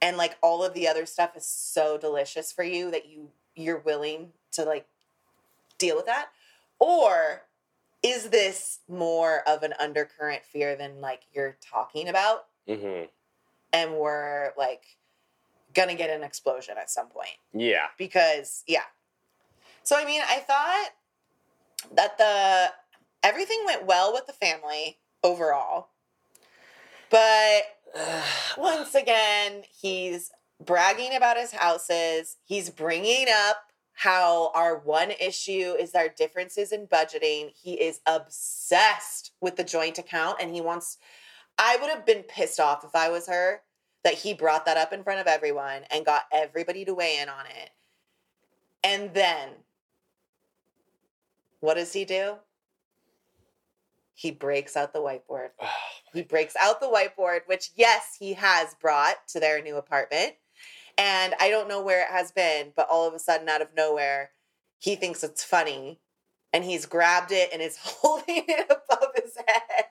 And, like, all of the other stuff is so delicious for you that you, you're willing to, like, deal with that? Or is this more of an undercurrent fear than, like, you're talking about? Mm-hmm. And we're, like, gonna get an explosion at some point. Yeah. Because, yeah. So, I mean, I thought that the everything went well with the family overall. But once again, he's bragging about his houses. He's bringing up how our one issue is our differences in budgeting. He is obsessed with the joint account, and he wants, I would have been pissed off if I was her that he brought that up in front of everyone and got everybody to weigh in on it. And then what does he do? He breaks out the whiteboard. Oh, he breaks out the whiteboard, which, yes, he has brought to their new apartment. And I don't know where it has been, but all of a sudden, out of nowhere, he thinks it's funny. And he's grabbed it and is holding it above his head.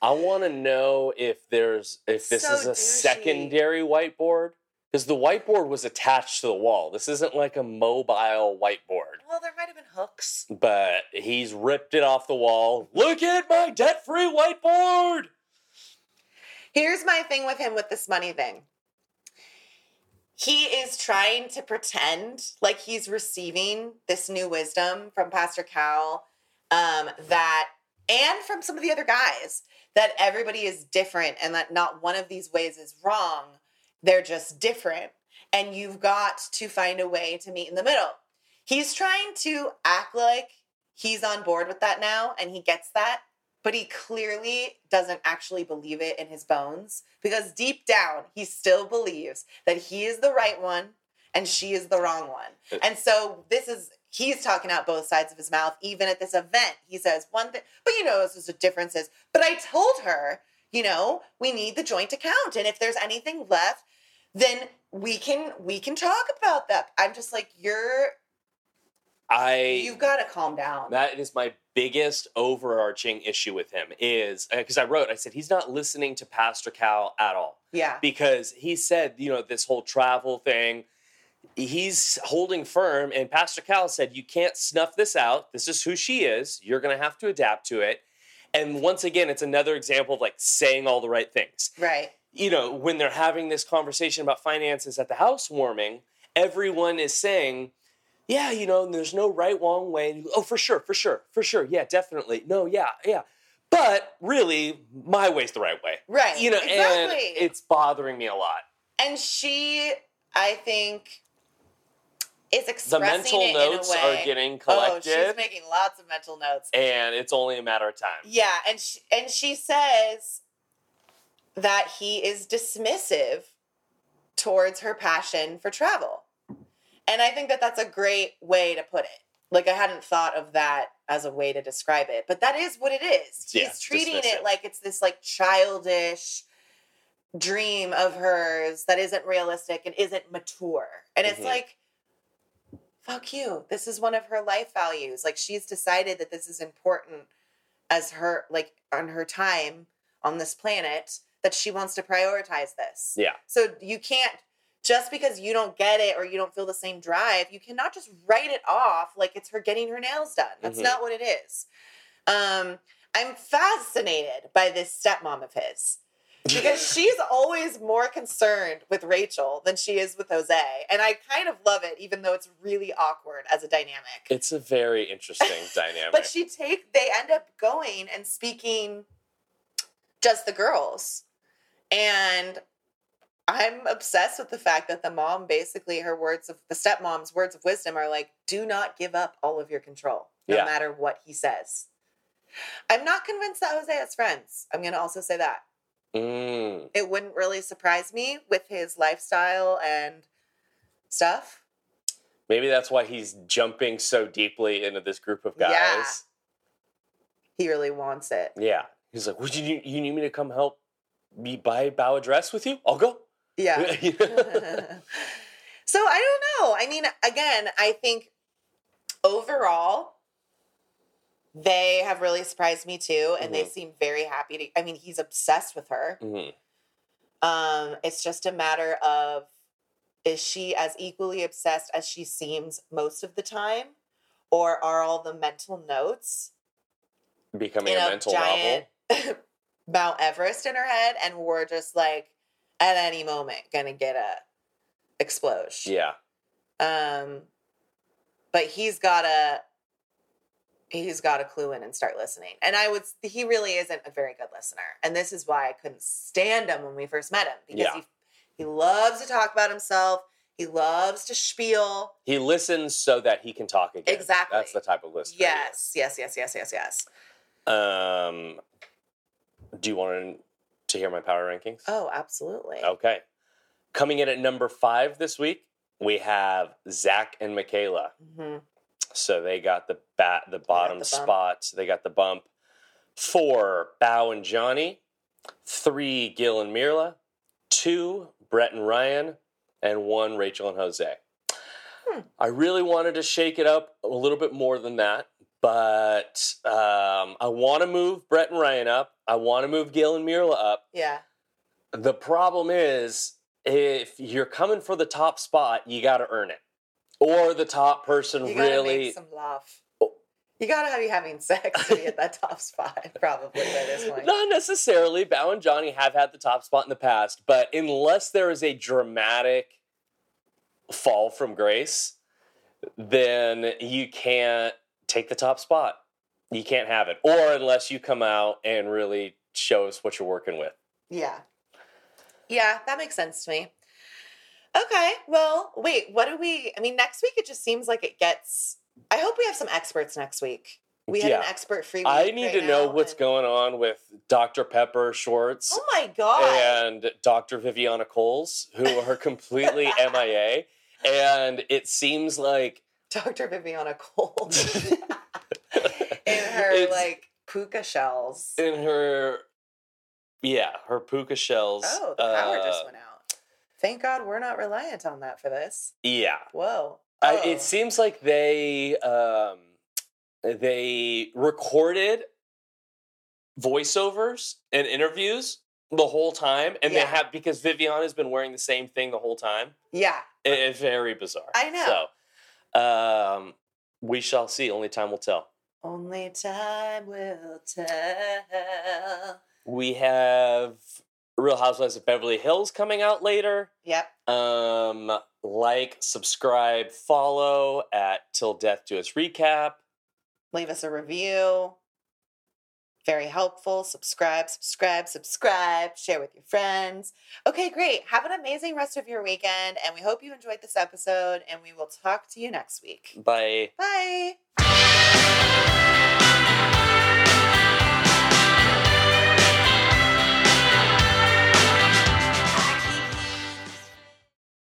I want to know if there's if this so is a douchey. Secondary whiteboard. Because the whiteboard was attached to the wall. This isn't like a mobile whiteboard. Well, there might have been hooks. But he's ripped it off the wall. Look at my debt-free whiteboard! Here's my thing with him with this money thing. He is trying to pretend like he's receiving this new wisdom from Pastor Cal, um, that, and from some of the other guys, that everybody is different and that not one of these ways is wrong. They're just different, and you've got to find a way to meet in the middle. He's trying to act like he's on board with that now, and he gets that, but he clearly doesn't actually believe it in his bones, because deep down, he still believes that he is the right one and she is the wrong one. And so this is, he's talking out both sides of his mouth, even at this event. He says one thing, but you know, this is the differences. But I told her, you know, we need the joint account. And if there's anything left, then we can we can talk about that. I'm just like, you're I you've got to calm down. That is my biggest overarching issue with him is, because I wrote, I said, he's not listening to Pastor Cal at all. Yeah. Because he said, you know, this whole travel thing, he's holding firm. And Pastor Cal said, you can't snuff this out. This is who she is. You're going to have to adapt to it. And once again, it's another example of like saying all the right things. Right. You know, when they're having this conversation about finances at the housewarming, everyone is saying, yeah, you know, there's no right, wrong way. And you, oh, for sure, for sure, for sure. Yeah, definitely. No, yeah, yeah. But really, my way's the right way. Right. You know, exactly. And it's bothering me a lot. And she, I think, is expressing it in a way. The mental notes are getting collected. Oh, she's making lots of mental notes. And it's only a matter of time. Yeah, and she, and she says that he is dismissive towards her passion for travel. And I think that that's a great way to put it. Like, I hadn't thought of that as a way to describe it. But that is what it is. He's yeah, treating dismissive. It like it's this, like, childish dream of hers that isn't realistic and isn't mature. And it's mm-hmm. like, fuck you. This is one of her life values. Like, she's decided that this is important as her, like, on her time on this planet, that she wants to prioritize this. Yeah. So you can't, just because you don't get it or you don't feel the same drive, you cannot just write it off like it's her getting her nails done. That's mm-hmm. not what it is. Um, I'm fascinated by this stepmom of his. Because she's always more concerned with Rachel than she is with Jose. And I kind of love it, even though it's really awkward as a dynamic. It's a very interesting dynamic. But she take they end up going and speaking just the girls. And I'm obsessed with the fact that the mom, basically her words of, the stepmom's words of wisdom are like, do not give up all of your control, no yeah. matter what he says. I'm not convinced that Jose has friends. I'm going to also say that. Mm. It wouldn't really surprise me with his lifestyle and stuff. Maybe that's why he's jumping so deeply into this group of guys. Yeah. He really wants it. Yeah. He's like, would you you need me to come help me buy bow a dress with you? I'll go. Yeah. So I don't know. I mean, again, I think overall, they have really surprised me too, and mm-hmm. they seem very happy to. I mean, he's obsessed with her. Mm-hmm. Um, it's just a matter of, is she as equally obsessed as she seems most of the time, or are all the mental notes becoming a mental giant novel? Mount Everest in her head, and we're just like, at any moment, gonna get a explosion. Yeah. Um, but he's got a. He's got to clue in and start listening. And I would, he really isn't a very good listener. And this is why I couldn't stand him when we first met him, because yeah. he He loves to talk about himself. He loves to spiel. He listens so that he can talk again. Exactly. That's the type of listener. Yes, yes, yes, yes, yes, yes. Um, do you want to hear my power rankings? Oh, absolutely. Okay. Coming in at number five this week, we have Zach and Michaela. Mm-hmm. So they got the bat, the bottom spots. They got the bump. Four, Bao and Johnny. Three, Gil and Mirla. Two, Brett and Ryan. And one, Rachel and Jose. Hmm. I really wanted to shake it up a little bit more than that. But um, I want to move Brett and Ryan up. I want to move Gil and Mirla up. Yeah. The problem is, if you're coming for the top spot, you got to earn it. Or the top person you gotta really make some love. Oh. You gotta be having sex to be at that top spot, probably by this point. Not necessarily. Bao and Johnny have had the top spot in the past, but unless there is a dramatic fall from grace, then you can't take the top spot. You can't have it, or unless you come out and really show us what you're working with. Yeah, yeah, that makes sense to me. Okay, well, wait, what do we, I mean, next week it just seems like it gets, I hope we have some experts next week. We had yeah. an expert free week. I need right to know what's and... going on with Doctor Pepper Schwartz. Oh my God. And Doctor Viviana Coles, who are completely M I A. And it seems like. Doctor Viviana Coles. In her, it's... like, puka shells. In her, yeah, her puka shells. Oh, the power uh, just went out. Thank God we're not reliant on that for this. Yeah. Whoa. Oh. I, it seems like they um, they recorded voiceovers and interviews the whole time, and yeah. they have because Viviana has been wearing the same thing the whole time. Yeah. It, it's very bizarre. I know. So um, we shall see. Only time will tell. Only time will tell. We have. Real Housewives of Beverly Hills coming out later. Yep. Um, like, subscribe, follow at Till Death Do Us Recap. Leave us a review. Very helpful. Subscribe, subscribe, subscribe. Share with your friends. Okay, great. Have an amazing rest of your weekend, and we hope you enjoyed this episode, and we will talk to you next week. Bye. Bye.